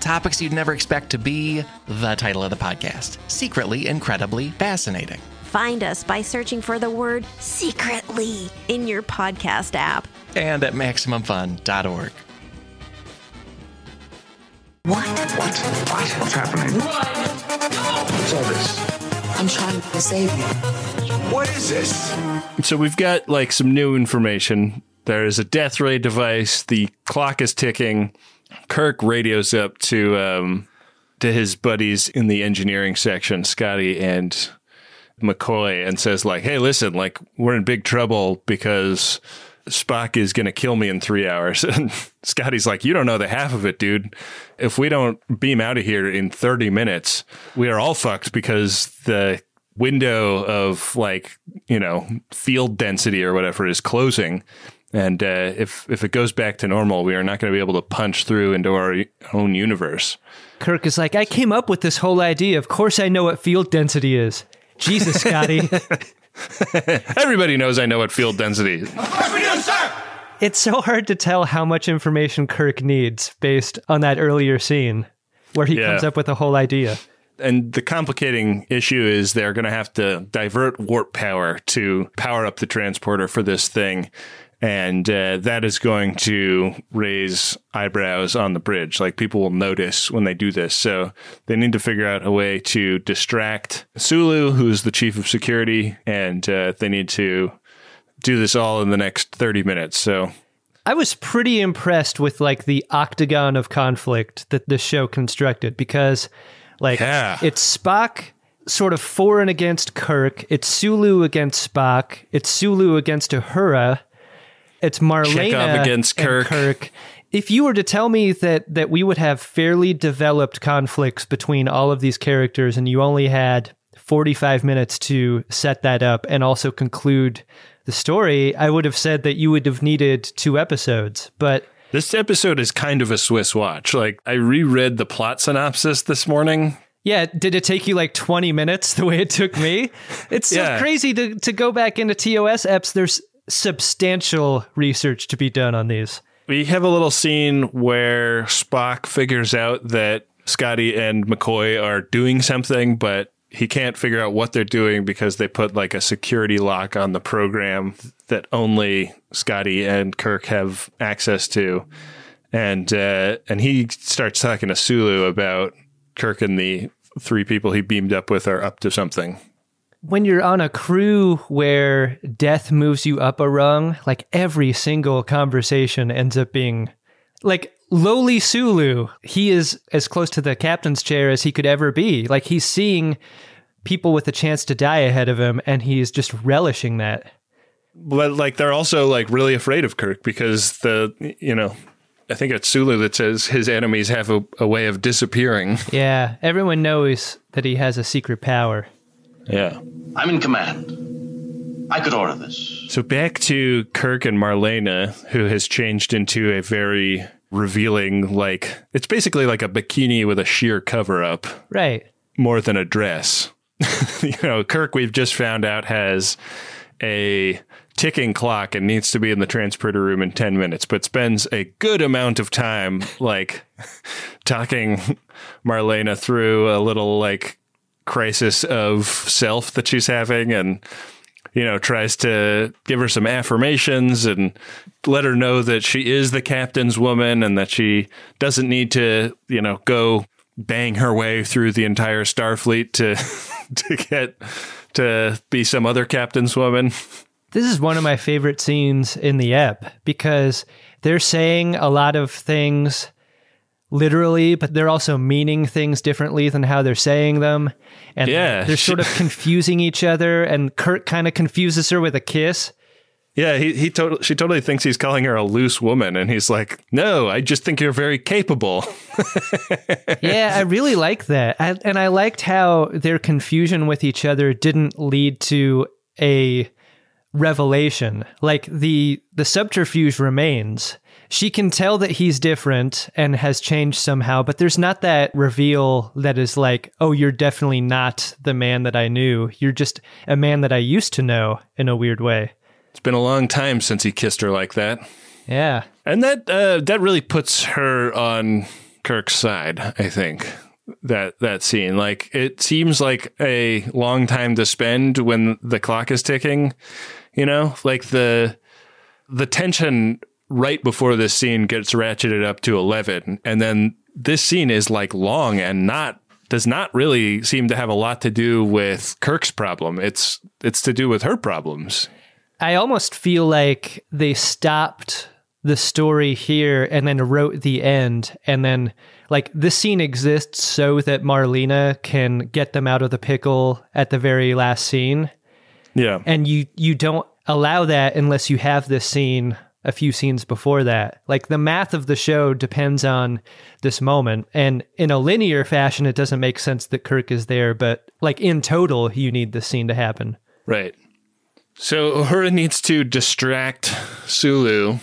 Topics you'd never expect to be the title of the podcast, Secretly Incredibly Fascinating. Find us by searching for the word secretly in your podcast app. And at MaximumFun.org. What? What's happening? What? No! What's all this? I'm trying to save you. What is this? So we've got, like, some new information. There is a death ray device. The clock is ticking. Kirk radios up to his buddies in the engineering section, Scotty and McCoy, and says, like, hey, listen, like, we're in big trouble because Spock is going to kill me in 3 hours. And Scotty's like, you don't know the half of it, dude. If we don't beam out of here in 30 minutes, we are all fucked because the window of, like, you know, field density or whatever is closing. And if it goes back to normal, we are not going to be able to punch through into our own universe. Kirk is like, I came up with this whole idea. Of course I know what field density is. Jesus, Scotty. Everybody knows I know what field density is. Of course we do, sir! It's so hard to tell how much information Kirk needs based on that earlier scene where he comes up with a whole idea. And the complicating issue is they're going to have to divert warp power to power up the transporter for this thing. And that is going to raise eyebrows on the bridge. Like, people will notice when they do this. So they need to figure out a way to distract Sulu, who's the chief of security. And they need to do this all in the next 30 minutes. So I was pretty impressed with, like, the octagon of conflict that this show constructed. Because, like, it's Spock sort of for and against Kirk. It's Sulu against Spock. It's Sulu against Uhura. It's Marlena Chekov against Kirk. If you were to tell me that we would have fairly developed conflicts between all of these characters and you only had 45 minutes to set that up and also conclude the story, I would have said that you would have needed 2 episodes. But this episode is kind of a Swiss watch. Like, I reread the plot synopsis this morning. Yeah, did it take you like 20 minutes the way it took me? It's so crazy to go back into TOS eps. There's substantial research to be done on these. We have a little scene where Spock figures out that Scotty and McCoy are doing something, but he can't figure out what they're doing because they put, like, a security lock on the program that only Scotty and Kirk have access to. And he starts talking to Sulu about Kirk and the 3 people he beamed up with are up to something. when you're on a crew where death moves you up a rung, like every single conversation ends up being like lowly Sulu. He is as close to the captain's chair as he could ever be. Like he's seeing people with a chance to die ahead of him, and he's just relishing that. But like they're also like really afraid of Kirk because I think it's Sulu that says his enemies have a way of disappearing. Yeah, everyone knows that he has a secret power. Yeah. I'm in command. I could order this. So back to Kirk and Marlena, who has changed into a very revealing, like, it's basically like a bikini with a sheer cover-up. Right. More than a dress. Kirk, we've just found out, has a ticking clock and needs to be in the transporter room in 10 minutes, but spends a good amount of time, like, talking Marlena through a little, like, crisis of self that she's having, and tries to give her some affirmations and let her know that she is the captain's woman and that she doesn't need to go bang her way through the entire Starfleet to get to be some other captain's woman. This is one of my favorite scenes in the ep because they're saying a lot of things literally, but they're also meaning things differently than how they're saying them. And yeah, they're sort of confusing each other, and Kirk kind of confuses her with a kiss. Yeah, she totally thinks he's calling her a loose woman, and he's like, no, I just think you're very capable. Yeah, I really like that. I liked how their confusion with each other didn't lead to a revelation. Like, the subterfuge remains. She can tell that he's different and has changed somehow, but there's not that reveal that is like, oh, you're definitely not the man that I knew. You're just a man that I used to know in a weird way. It's been a long time since he kissed her like that. Yeah. And that really puts her on Kirk's side, I think, that scene. Like, it seems like a long time to spend when the clock is ticking, Like, the tension right before this scene gets ratcheted up to 11. And then this scene is like long and does not really seem to have a lot to do with Kirk's problem. It's to do with her problems. I almost feel like they stopped the story here and then wrote the end. And then like this scene exists so that Marlena can get them out of the pickle at the very last scene. Yeah. And you don't allow that unless you have this scene a few scenes before that. Like the math of the show depends on this moment, and in a linear fashion it doesn't make sense that Kirk is there, but like in total you need this scene to happen. Right. So Uhura needs to distract Sulu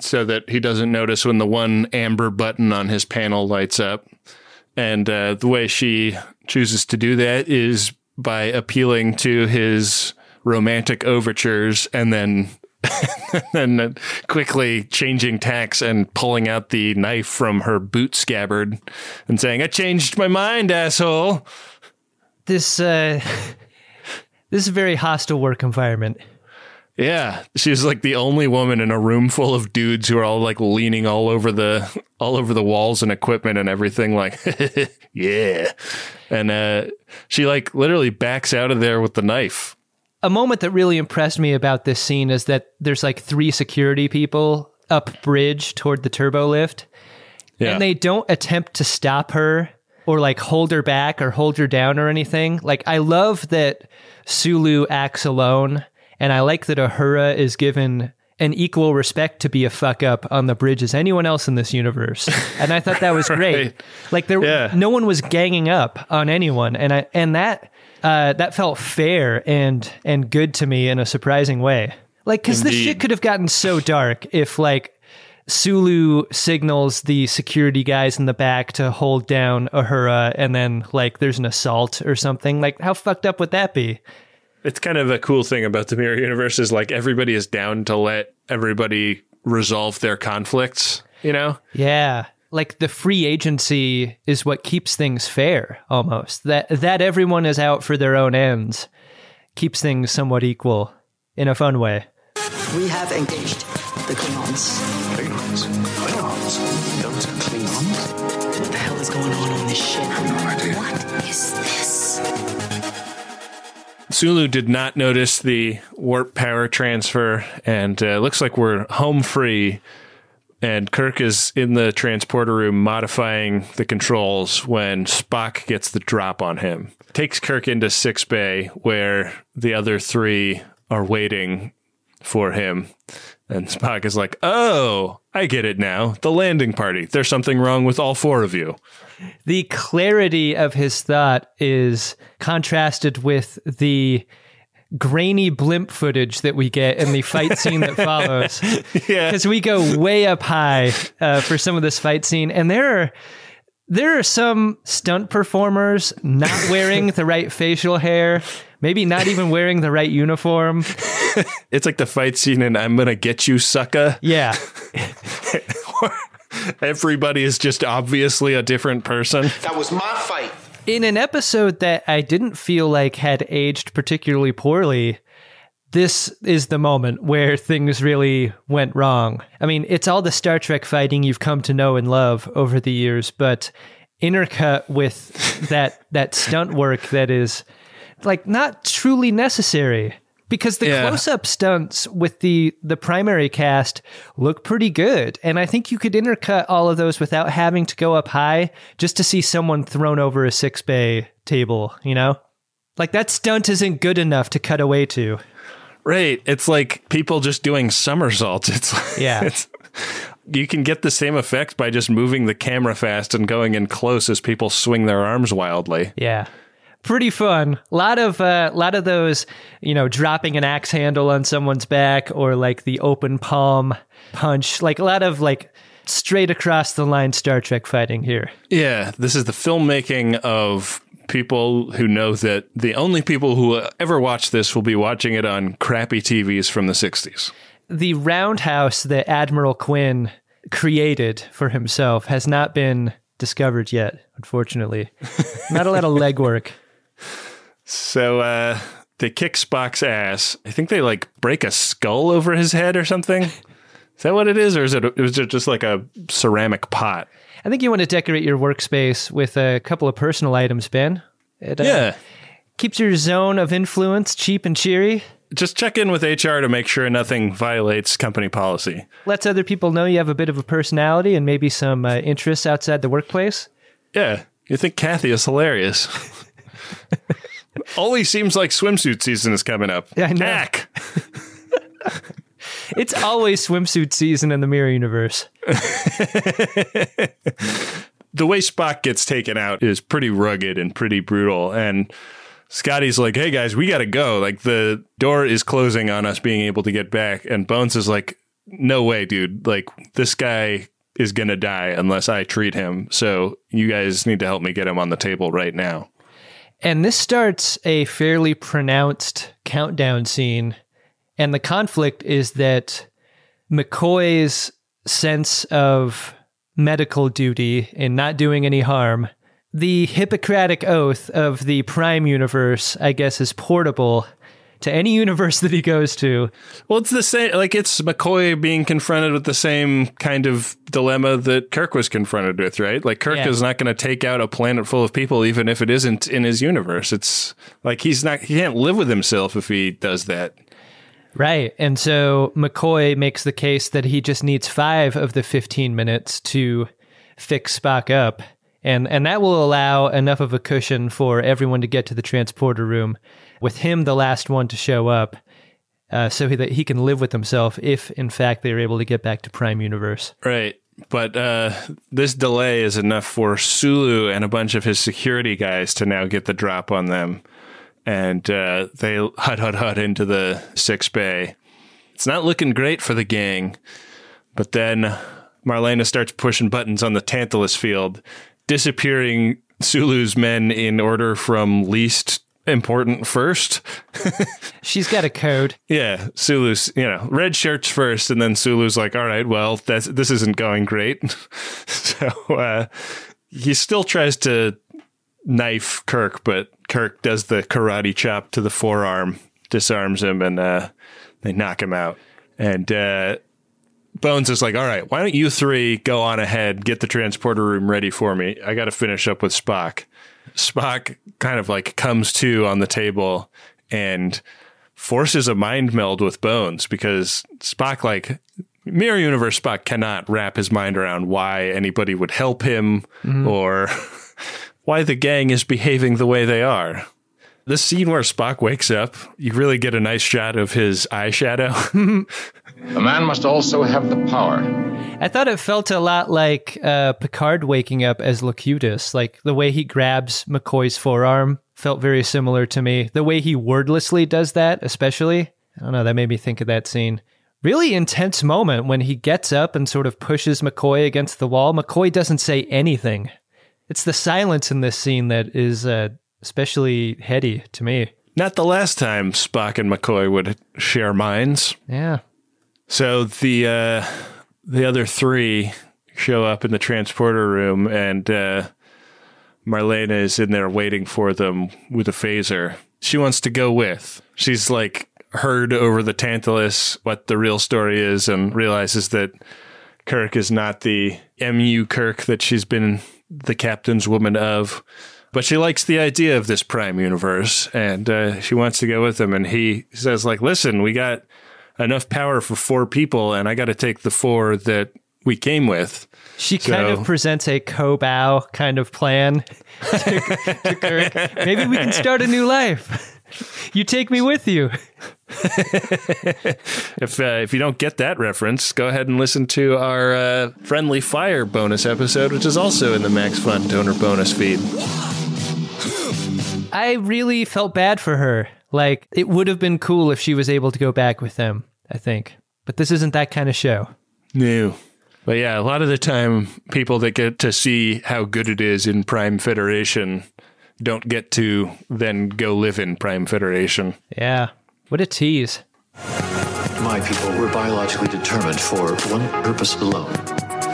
so that he doesn't notice when the one amber button on his panel lights up, and the way she chooses to do that is by appealing to his romantic overtures and then and quickly changing tacks and pulling out the knife from her boot scabbard and saying, I changed my mind, asshole. This is a very hostile work environment. Yeah. She's like the only woman in a room full of dudes who are all like leaning all over the walls and equipment and everything, like, yeah. And she like literally backs out of there with the knife. A moment that really impressed me about this scene is that there's like 3 security people up bridge toward the turbo lift. Yeah. And they don't attempt to stop her or like hold her back or hold her down or anything. Like, I love that Sulu acts alone, and I like that Uhura is given an equal respect to be a fuck up on the bridge as anyone else in this universe. And I thought that was great. Right. Like no one was ganging up on anyone. That felt fair and good to me in a surprising way. Like, because this shit could have gotten so dark if, like, Sulu signals the security guys in the back to hold down Uhura and then, like, there's an assault or something. Like, how fucked up would that be? It's kind of a cool thing about the Mirror Universe is, like, everybody is down to let everybody resolve their conflicts, Yeah. Like the free agency is what keeps things fair, almost. That everyone is out for their own ends keeps things somewhat equal in a fun way. We have engaged the Klingons. Klingons? Klingons? Those Klingons? What the hell is going on this ship? I have no idea. What is this? Sulu did not notice the warp power transfer, and it looks like we're home free. And Kirk is in the transporter room modifying the controls when Spock gets the drop on him. Takes Kirk into 6 Bay, where the other three are waiting for him. And Spock is like, oh, I get it now. The landing party. There's something wrong with all four of you. The clarity of his thought is contrasted with the grainy blimp footage that we get in the fight scene that follows. Yeah, because we go way up high for some of this fight scene, and there are some stunt performers not wearing the right facial hair, maybe not even wearing the right uniform. It's like the fight scene in I'm Gonna Get You, Sucka. Yeah. Everybody is just obviously a different person. That was my fight. In an episode that I didn't feel like had aged particularly poorly, this is the moment where things really went wrong. I mean, it's all the Star Trek fighting you've come to know and love over the years, but intercut with that stunt work that is like not truly necessary. Because the close-up stunts with the primary cast look pretty good. And I think you could intercut all of those without having to go up high just to see someone thrown over a 6-bay table, you know? Like, that stunt isn't good enough to cut away to. Right. It's like people just doing somersaults. You can get the same effect by just moving the camera fast and going in close as people swing their arms wildly. Yeah. Pretty fun. A lot of those, you know, dropping an axe handle on someone's back or like the open palm punch, like a lot of like straight across the line Star Trek fighting here. Yeah, this is the filmmaking of people who know that the only people who ever watch this will be watching it on crappy TVs from the 60s. The roundhouse that Admiral Quinn created for himself has not been discovered yet, unfortunately. Not a lot of legwork. So they kick Spock's ass. I think they like break a skull over his head or something. Is that what it is? Or is it just like a ceramic pot? I think you want to decorate your workspace with a couple of personal items, Ben. It keeps your zone of influence cheap and cheery. Just check in with HR to make sure nothing violates company policy. Lets other people know you have a bit of a personality and maybe some interests outside the workplace. Yeah. You think Kathy is hilarious. Always seems like swimsuit season is coming up. Yeah, I know. Knack. It's always swimsuit season in the Mirror Universe. The way Spock gets taken out is pretty rugged and pretty brutal. And Scotty's like, hey, guys, we got to go. Like, the door is closing on us being able to get back. And Bones is like, no way, dude. Like, this guy is going to die unless I treat him. So you guys need to help me get him on the table right now. And this starts a fairly pronounced countdown scene. And the conflict is that McCoy's sense of medical duty and not doing any harm, the Hippocratic Oath of the Prime Universe, I guess, is portable to any universe that he goes to. Well, it's the same, like it's McCoy being confronted with the same kind of dilemma that Kirk was confronted with, right? Like Kirk is not going to take out a planet full of people, even if it isn't in his universe. It's like he can't live with himself if he does that. Right. And so McCoy makes the case that he just needs 5 of the 15 minutes to fix Spock up. And that will allow enough of a cushion for everyone to get to the transporter room, with him the last one to show up, so that he can live with himself if, in fact, they're able to get back to Prime Universe. Right. But this delay is enough for Sulu and a bunch of his security guys to now get the drop on them. And they hut into the 6 Bay. It's not looking great for the gang. But then Marlena starts pushing buttons on the Tantalus field, disappearing Sulu's men in order from least important first. She's got a code. Yeah, Sulu's, you know, red shirts first, and then Sulu's like, all right, well, this isn't going great. So he still tries to knife Kirk, but Kirk does the karate chop to the forearm, disarms him, and they knock him out. And Bones is like, all right, why don't you three go on ahead, get the transporter room ready for me. I got to finish up with Spock. Spock kind of like comes to on the table and forces a mind meld with Bones, because Spock, like, Mirror Universe Spock cannot wrap his mind around why anybody would help him or why the gang is behaving the way they are. This scene where Spock wakes up, you really get a nice shot of his eyeshadow. The man must also have the power. I thought it felt a lot like Picard waking up as Locutus. Like, the way he grabs McCoy's forearm felt very similar to me. The way he wordlessly does that, especially. I don't know, that made me think of that scene. Really intense moment when he gets up and sort of pushes McCoy against the wall. McCoy doesn't say anything. It's the silence in this scene that is... especially heady to me. Not the last time Spock and McCoy would share minds. Yeah. So the other three show up in the transporter room, and Marlena is in there waiting for them with a phaser. She wants to go with. She's like heard over the Tantalus what the real story is, and realizes that Kirk is not the MU Kirk that she's been the captain's woman of. But she likes the idea of this prime universe, and she wants to go with him. And he says, like, listen, we got enough power for 4 people, and I got to take the 4 that we came with. She kind of presents a Kobau kind of plan to Kirk. Maybe we can start a new life. You take me with you. If you don't get that reference, go ahead and listen to our Friendly Fire bonus episode, which is also in the MaxFun donor bonus feed. I really felt bad for her. Like, it would have been cool if she was able to go back with them, I think. But this isn't that kind of show. No. But yeah, a lot of the time, people that get to see how good it is in Prime Federation don't get to then go live in Prime Federation. Yeah. What a tease. My people were biologically determined for one purpose alone.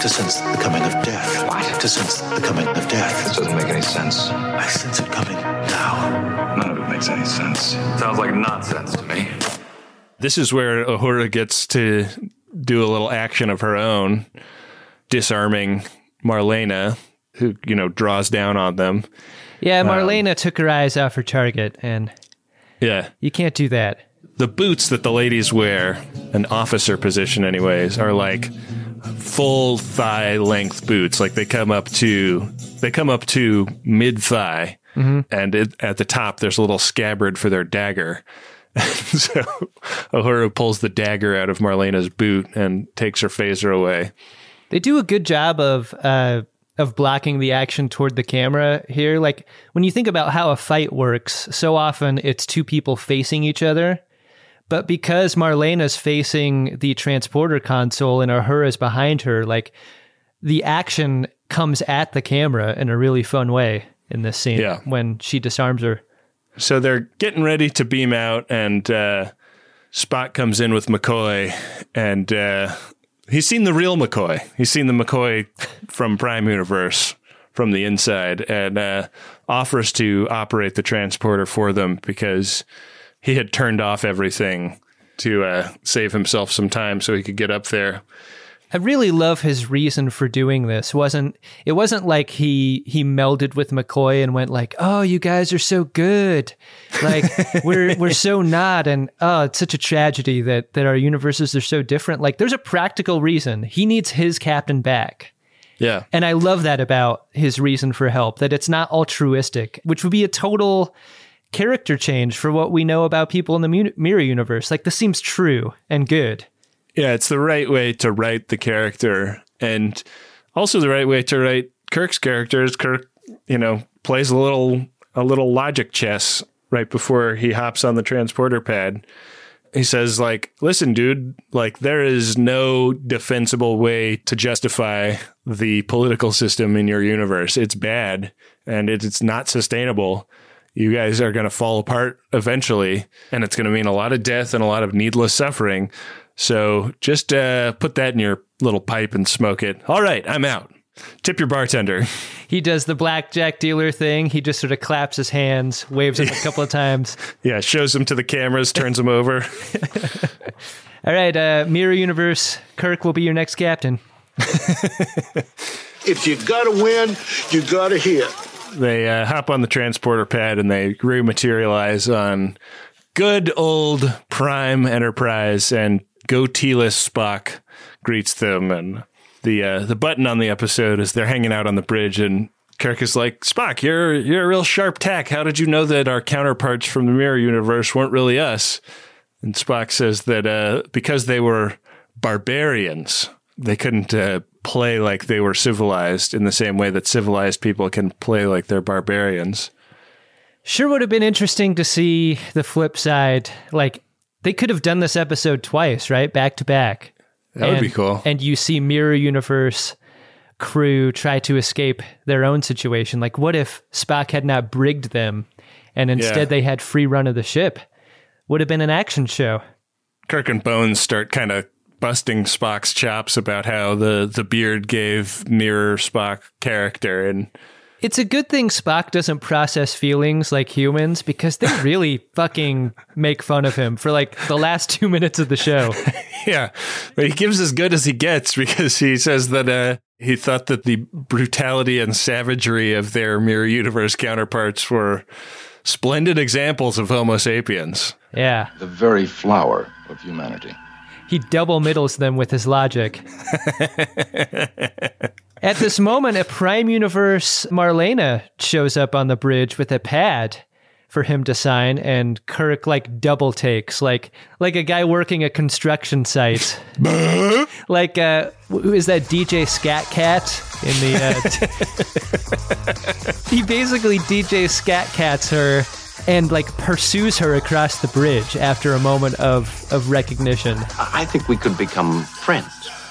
To sense the coming of death. What? To sense the coming of death. This doesn't make any sense. I sense it coming now. None of it makes any sense. Sounds like nonsense to me. This is where Uhura gets to do a little action of her own, disarming Marlena, who, you know, draws down on them. Yeah, Marlena took her eyes off her target, and yeah, you can't do that. The boots that the ladies wear, an officer position anyways, are like... full thigh length boots, like they come up to mid thigh, and at the top there's a little scabbard for their dagger. So Uhura pulls the dagger out of Marlena's boot and takes her phaser away. They do a good job of blocking the action toward the camera here. Like, when you think about how a fight works, so often it's 2 people facing each other. But because Marlena's facing the transporter console and Uhura's behind her, like, the action comes at the camera in a really fun way in this scene when she disarms her. So they're getting ready to beam out, and Spock comes in with McCoy, and he's seen the real McCoy. He's seen the McCoy from Prime Universe from the inside, and offers to operate the transporter for them because... he had turned off everything to save himself some time so he could get up there. I really love his reason for doing this. It wasn't like he melded with McCoy and went like, oh, you guys are so good. Like, we're so not. And oh, it's such a tragedy that our universes are so different. Like, there's a practical reason. He needs his captain back. Yeah. And I love that about his reason for help, that it's not altruistic, which would be a total... character change for what we know about people in the Mirror Universe. Like, this seems true and good. Yeah, it's the right way to write the character, and also the right way to write Kirk's character. Is Kirk, you know, plays a little logic chess right before he hops on the transporter pad. He says, like, listen, dude, like, there is no defensible way to justify the political system in your universe. It's bad, and it's not sustainable. You guys are going to fall apart eventually, and it's going to mean a lot of death and a lot of needless suffering. So just put that in your little pipe and smoke it. All right, I'm out. Tip your bartender. He does the blackjack dealer thing. He just sort of claps his hands, waves them a couple of times. Yeah, shows them to the cameras, turns them over. All right, Mirror Universe, Kirk will be your next captain. If you got to win, you got to hit. They hop on the transporter pad, and they rematerialize on Good old Prime Enterprise and goateeless Spock greets them, and the button on the episode is they're hanging out on the bridge, and Kirk is like, Spock, you're a real sharp tack. How did you know that our counterparts from the Mirror Universe weren't really us? And Spock says that because they were barbarians, they couldn't play like they were civilized in the same way that civilized people can play like they're barbarians. Sure would have been interesting to see the flip side. Like, they could have done this episode twice, right? Back to back. That would be cool. And you see Mirror Universe crew try to escape their own situation. Like, what if Spock had not brigged them and instead they had free run of the ship? Would have been an action show. Kirk and Bones start kind of busting Spock's chops about how the beard gave Mirror Spock character. And it's a good thing Spock doesn't process feelings like humans, because they really fucking make fun of him for like the last 2 minutes of the show. Yeah, but he gives as good as he gets, because he says that he thought that the brutality and savagery of their Mirror Universe counterparts were splendid examples of Homo sapiens. Yeah. The very flower of humanity. He double middles them with his logic. At this moment, a Prime Universe Marlena shows up on the bridge with a pad for him to sign, and Kirk like double takes, like a guy working a construction site. Like, who is that DJ Scat Cat in the... he basically DJ Scat Cats her and like pursues her across the bridge after a moment of recognition. I think we could become friends.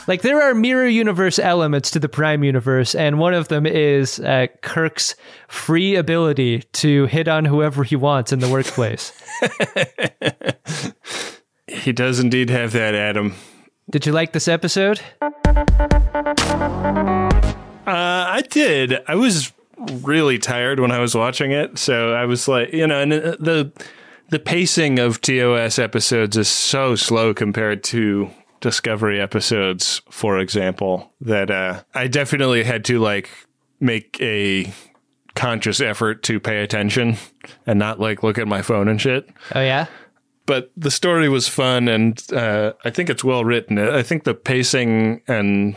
Like, there are Mirror Universe elements to the Prime Universe, and one of them is Kirk's free ability to hit on whoever he wants in the workplace. He does indeed have that, Adam. Did you like this episode? I did. I was really tired when I was watching it, so I was like, you know, and the pacing of TOS episodes is so slow compared to Discovery episodes, for example, that I definitely had to like make a conscious effort to pay attention and not like look at my phone and shit. Oh yeah. But the story was fun, and I think it's well written. I think the pacing and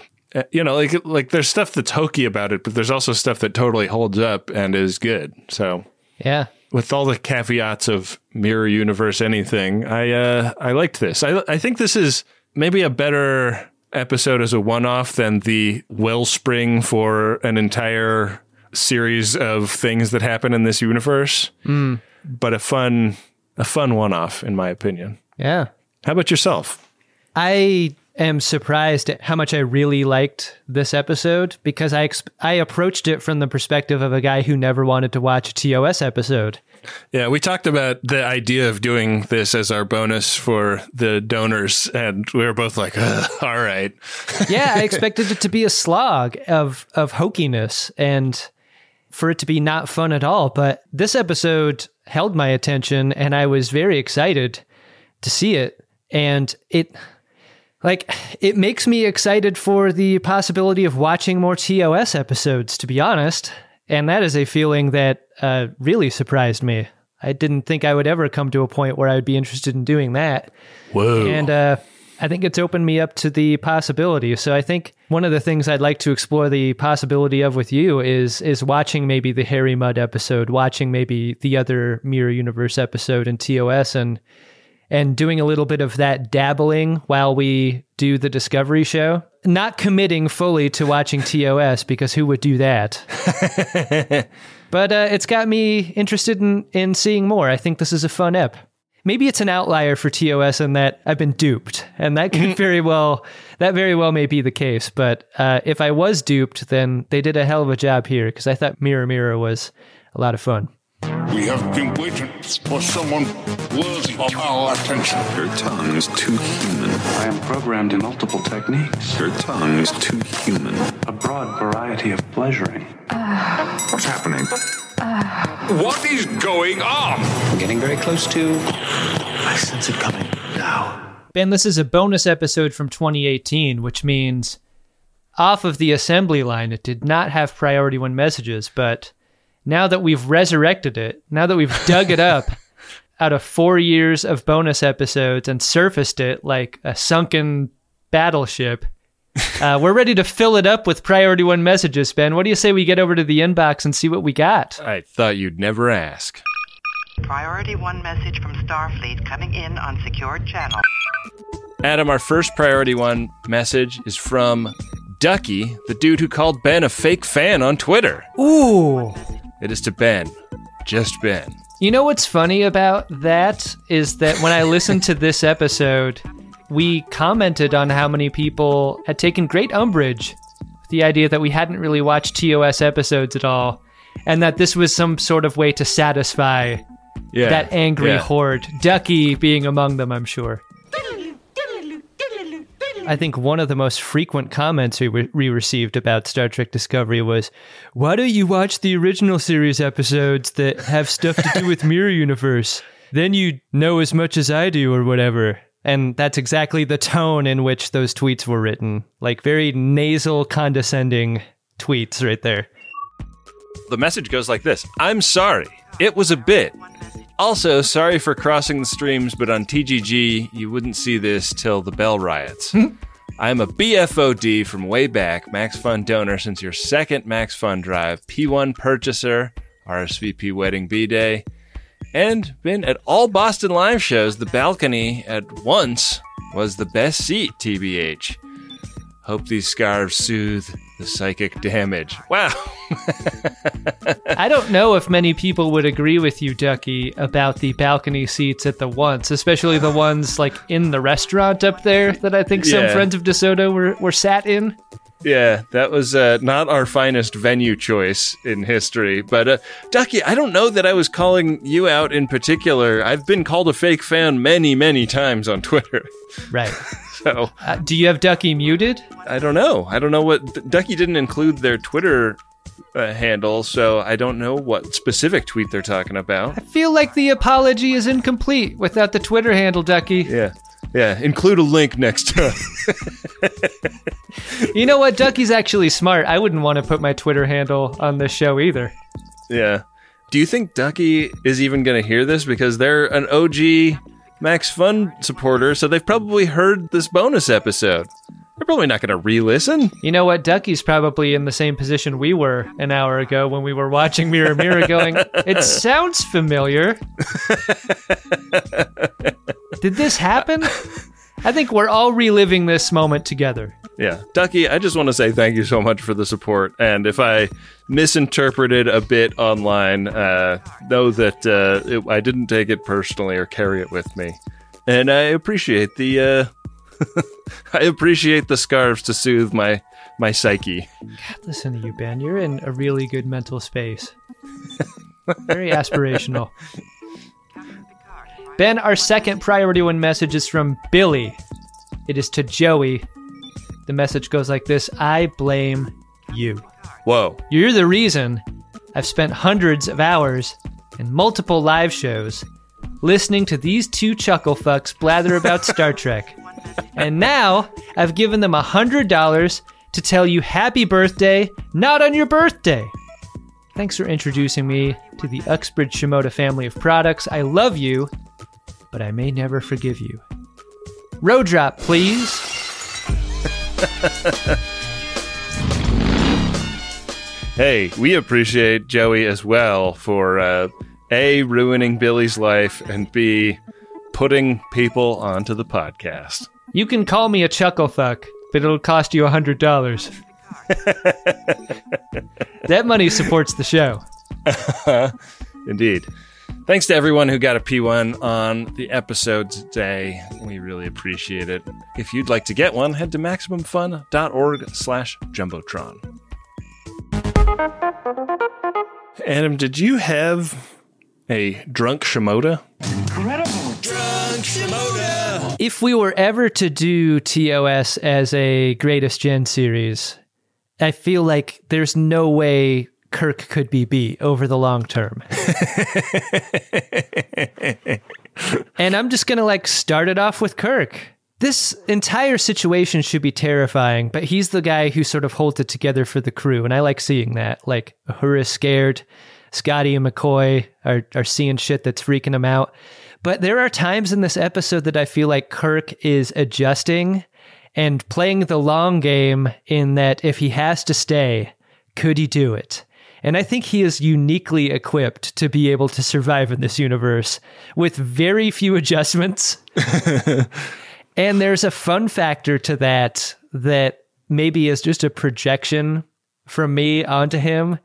you know, like there's stuff that's hokey about it, but there's also stuff that totally holds up and is good. So yeah. With all the caveats of Mirror Universe anything, I liked this. I think this is maybe a better episode as a one-off than the wellspring for an entire series of things that happen in this universe. Mm. But a fun one-off, in my opinion. Yeah. How about yourself? I am surprised at how much I really liked this episode, because I approached it from the perspective of a guy who never wanted to watch a TOS episode. Yeah, we talked about the idea of doing this as our bonus for the donors, and we were both like, all right. Yeah, I expected it to be a slog of hokiness and for it to be not fun at all. But this episode held my attention, and I was very excited to see it. And it makes me excited for the possibility of watching more TOS episodes, to be honest. And that is a feeling that really surprised me. I didn't think I would ever come to a point where I would be interested in doing that. Whoa. And I think it's opened me up to the possibility. So I think one of the things I'd like to explore the possibility of with you is watching maybe the Harry Mudd episode, watching maybe the other Mirror Universe episode in TOS, and doing a little bit of that dabbling while we do the Discovery show. Not committing fully to watching TOS, because who would do that? But it's got me interested in seeing more. I think this is a fun ep. Maybe it's an outlier for TOS in that I've been duped, and that could very well may be the case. But if I was duped, then they did a hell of a job here, because I thought Mirror Mirror was a lot of fun. We have been waiting for someone worthy of our attention. Her tongue is too human. I am programmed in multiple techniques. Her tongue is too human. A broad variety of pleasuring. What's happening? What is going on? We're getting very close to... I sense it coming now. Ben, this is a bonus episode from 2018, which means off of the assembly line. It did not have priority one messages, but... now that we've resurrected it, now that we've dug it up, out of 4 years of bonus episodes and surfaced it like a sunken battleship. We're ready to fill it up with priority one messages, Ben. What do you say we get over to the inbox and see what we got? I thought you'd never ask. Priority one message from Starfleet coming in on secured channel. Adam, our first priority one message is from Ducky, the dude who called Ben a fake fan on Twitter. Ooh. It is to Ben. Just Ben. You know what's funny about that is that when I listened to this episode, we commented on how many people had taken great umbrage with the idea that we hadn't really watched TOS episodes at all, and that this was some sort of way to satisfy that angry horde, Ducky being among them, I'm sure. I think one of the most frequent comments we received about Star Trek Discovery was, why do you watch the original series episodes that have stuff to do with Mirror Universe? Then you know as much as I do or whatever. And that's exactly the tone in which those tweets were written. Like very nasal, condescending tweets right there. The message goes like this. I'm sorry. It was a bit. Also, sorry for crossing the streams, but on TGG, you wouldn't see this till the Bell Riots. I'm a BFOD from way back, MaxFun donor since your second MaxFun drive, P1 purchaser, RSVP wedding B-Day, and been at all Boston live shows. The balcony at once was the best seat, TBH. Hope these scarves soothe the psychic damage. Wow. I don't know if many people would agree with you, Ducky, about the balcony seats at the Once, especially the ones like in the restaurant up there that I think some friends of DeSoto were sat in. Yeah, that was not our finest venue choice in history. But Ducky, I don't know that I was calling you out in particular. I've been called a fake fan many, many times on Twitter. Right. So, do you have Ducky muted? I don't know. I don't know what... Ducky didn't include their Twitter handle, so I don't know what specific tweet they're talking about. I feel like the apology is incomplete without the Twitter handle, Ducky. Yeah. Yeah, include a link next time. You know what? Ducky's actually smart. I wouldn't want to put my Twitter handle on this show either. Yeah. Do you think Ducky is even going to hear this? Because they're an OG MaxFun supporter, so they've probably heard this bonus episode. They're probably not going to re-listen. You know what? Ducky's probably in the same position we were an hour ago when we were watching Mirror Mirror going, it sounds familiar. Did this happen? I think we're all reliving this moment together. Yeah. Ducky, I just want to say thank you so much for the support. And if I misinterpreted a bit online, know that I didn't take it personally or carry it with me. And I appreciate the... I appreciate the scarves to soothe my psyche. God, listen to you, Ben. You're in a really good mental space. Very aspirational. Ben, our second priority one message is from Billy. It is to Joey. The message goes like this. I blame you. Whoa. You're the reason I've spent hundreds of hours in multiple live shows listening to these two chuckle fucks blather about Star Trek. And now I've given them $100 to tell you happy birthday, not on your birthday. Thanks for introducing me to the Uxbridge Shimoda family of products. I love you, but I may never forgive you. Road drop, please. Hey, we appreciate Joey as well for A, ruining Billy's life, and B, putting people onto the podcast. You can call me a chuckle fuck, but it'll cost you $100. That money supports the show. Indeed. Thanks to everyone who got a P1 on the episode today. We really appreciate it. If you'd like to get one, head to MaximumFun.org/Jumbotron. Adam, did you have a drunk Shimoda? Incredible. Drunk Shimoda. If we were ever to do TOS as a Greatest Gen series, I feel like there's no way Kirk could be beat over the long term. And I'm just going to start it off with Kirk. This entire situation should be terrifying, but he's the guy who sort of holds it together for the crew. And I like seeing that. Uhura's scared. Scotty and McCoy are seeing shit that's freaking them out. But there are times in this episode that I feel like Kirk is adjusting and playing the long game, in that if he has to stay, could he do it? And I think he is uniquely equipped to be able to survive in this universe with very few adjustments. And there's a fun factor to that that maybe is just a projection from me onto him.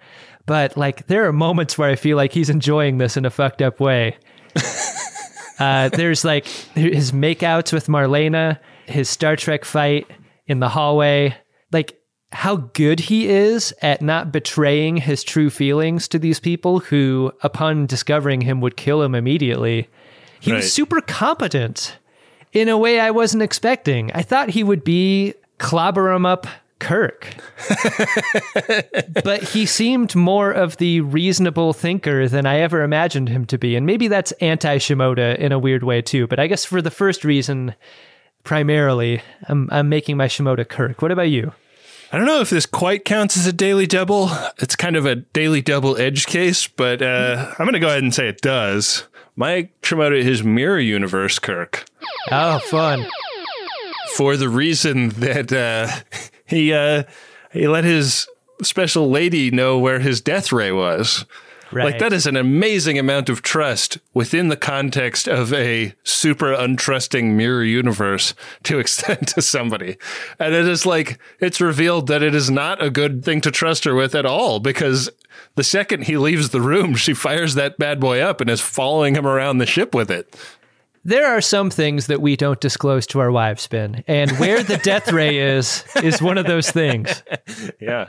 But like, there are moments where I feel like he's enjoying this in a fucked up way. There's like his makeouts with Marlena, his Star Trek fight in the hallway, like how good he is at not betraying his true feelings to these people who, upon discovering him, would kill him immediately. He was super competent in a way I wasn't expecting. I thought he would be clobber him up Kirk, but he seemed more of the reasonable thinker than I ever imagined him to be. And maybe that's anti-Shimoda in a weird way too, but I guess for the first reason, primarily, I'm making my Shimoda Kirk. What about you? I don't know if this quite counts as a daily double. It's kind of a daily double edge case, but I'm going to go ahead and say it does. My Shimoda is Mirror Universe Kirk. Oh, fun. For the reason that he let his special lady know where his death ray was. Right. Like, that is an amazing amount of trust within the context of a super untrusting mirror universe to extend to somebody. And it is like, it's revealed that it is not a good thing to trust her with at all, because the second he leaves the room, she fires that bad boy up and is following him around the ship with it. There are some things that we don't disclose to our wives, Ben, and where the death ray is one of those things. Yeah.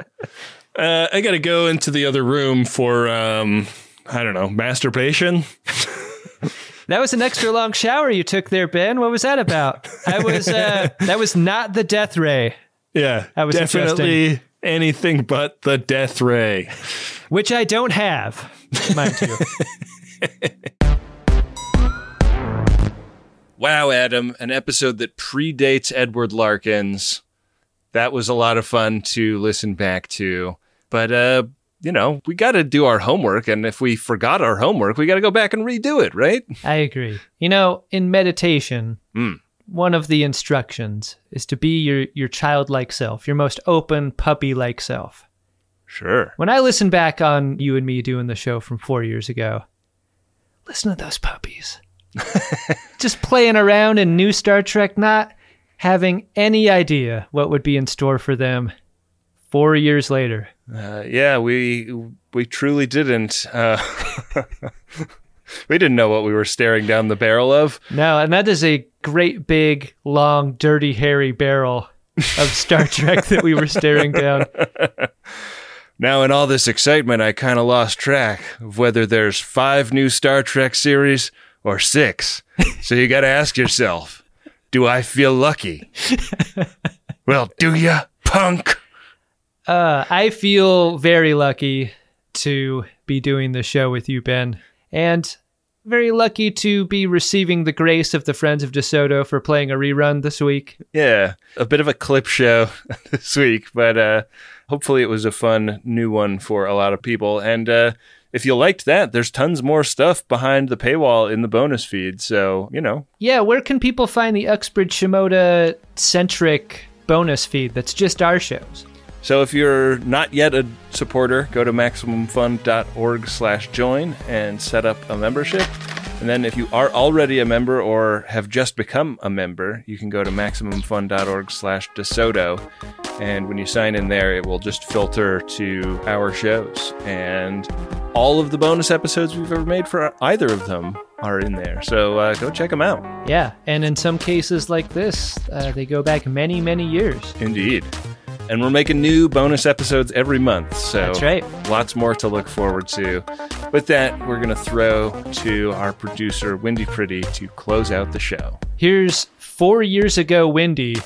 I got to go into the other room for, I don't know, masturbation. That was an extra long shower you took there, Ben. What was that about? That was not the death ray. Yeah, I was definitely anything but the death ray. Which I don't have, mind you. Wow, Adam, an episode that predates Edward Larkin's. That was a lot of fun to listen back to. But, we got to do our homework. And if we forgot our homework, we got to go back and redo it, right? I agree. In meditation, one of the instructions is to be your childlike self, your most open, puppy-like self. Sure. When I listen back on you and me doing the show from 4 years ago, listen to those puppies. Just playing around in new Star Trek, not having any idea what would be in store for them 4 years later. We truly didn't. We didn't know what we were staring down the barrel of. No, and that is a great big, long, dirty, hairy barrel of Star Trek that we were staring down. Now, in all this excitement, I kind of lost track of whether there's 5 new Star Trek series or 6. So you got to ask yourself. Do I feel lucky? Well, do ya, punk? I feel very lucky to be doing the show with you, Ben, and very lucky to be receiving the grace of the Friends of DeSoto for playing a rerun this week. Yeah, a bit of a clip show this week, but hopefully it was a fun new one for a lot of people. And if you liked that, there's tons more stuff behind the paywall in the bonus feed, so, Yeah, where can people find the Uxbridge Shimoda-centric bonus feed that's just our shows? So if you're not yet a supporter, go to MaximumFun.org/join and set up a membership. And then if you are already a member or have just become a member, you can go to MaximumFun.org/DeSoto. And when you sign in there, it will just filter to our shows. And all of the bonus episodes we've ever made for either of them are in there. So go check them out. Yeah. And in some cases like this, they go back many, many years. Indeed. And we're making new bonus episodes every month. So that's right. Lots more to look forward to. With that, we're going to throw to our producer, Wendy Pretty, to close out the show. Here's 4 years ago, Wendy,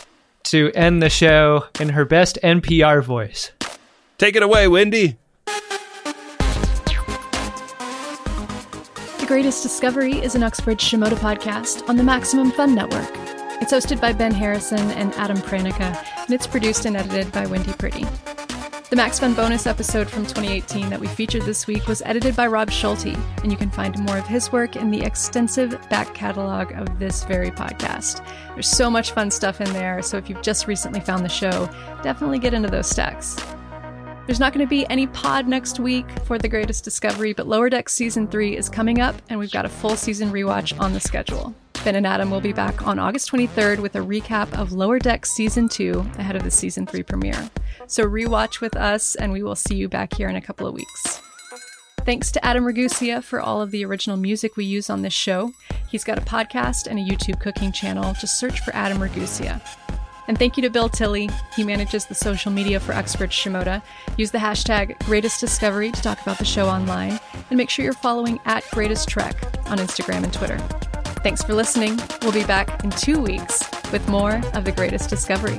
to end the show in her best NPR voice. Take it away, Wendy. The Greatest Discovery is an Uxbridge Shimoda podcast on the Maximum Fun Network. It's hosted by Ben Harrison and Adam Pranica, and it's produced and edited by Wendy Pretty. The MaxFun bonus episode from 2018 that we featured this week was edited by Rob Schulte, and you can find more of his work in the extensive back catalog of this very podcast. There's so much fun stuff in there, so if you've just recently found the show, definitely get into those stacks. There's not going to be any pod next week for The Greatest Discovery, but Lower Decks Season 3 is coming up, and we've got a full season rewatch on the schedule. Ben and Adam will be back on August 23rd with a recap of Lower Decks Season 2 ahead of the Season 3 premiere. So rewatch with us, and we will see you back here in a couple of weeks. Thanks to Adam Ragusea for all of the original music we use on this show. He's got a podcast and a YouTube cooking channel. Just search for Adam Ragusea. And thank you to Bill Tilley. He manages the social media for Uxbridge Shimoda. Use the hashtag #GreatestDiscovery to talk about the show online. And make sure you're following @GreatestTrek on Instagram and Twitter. Thanks for listening. We'll be back in 2 weeks with more of The Greatest Discovery.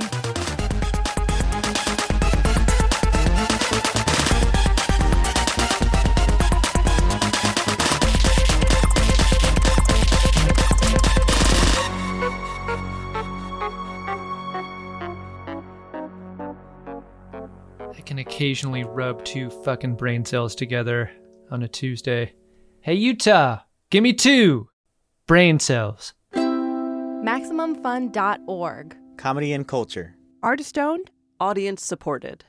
Occasionally rub two fucking brain cells together on a Tuesday. Hey Utah, give me 2 brain cells. MaximumFun.org. Comedy and culture. Artist owned. Audience supported.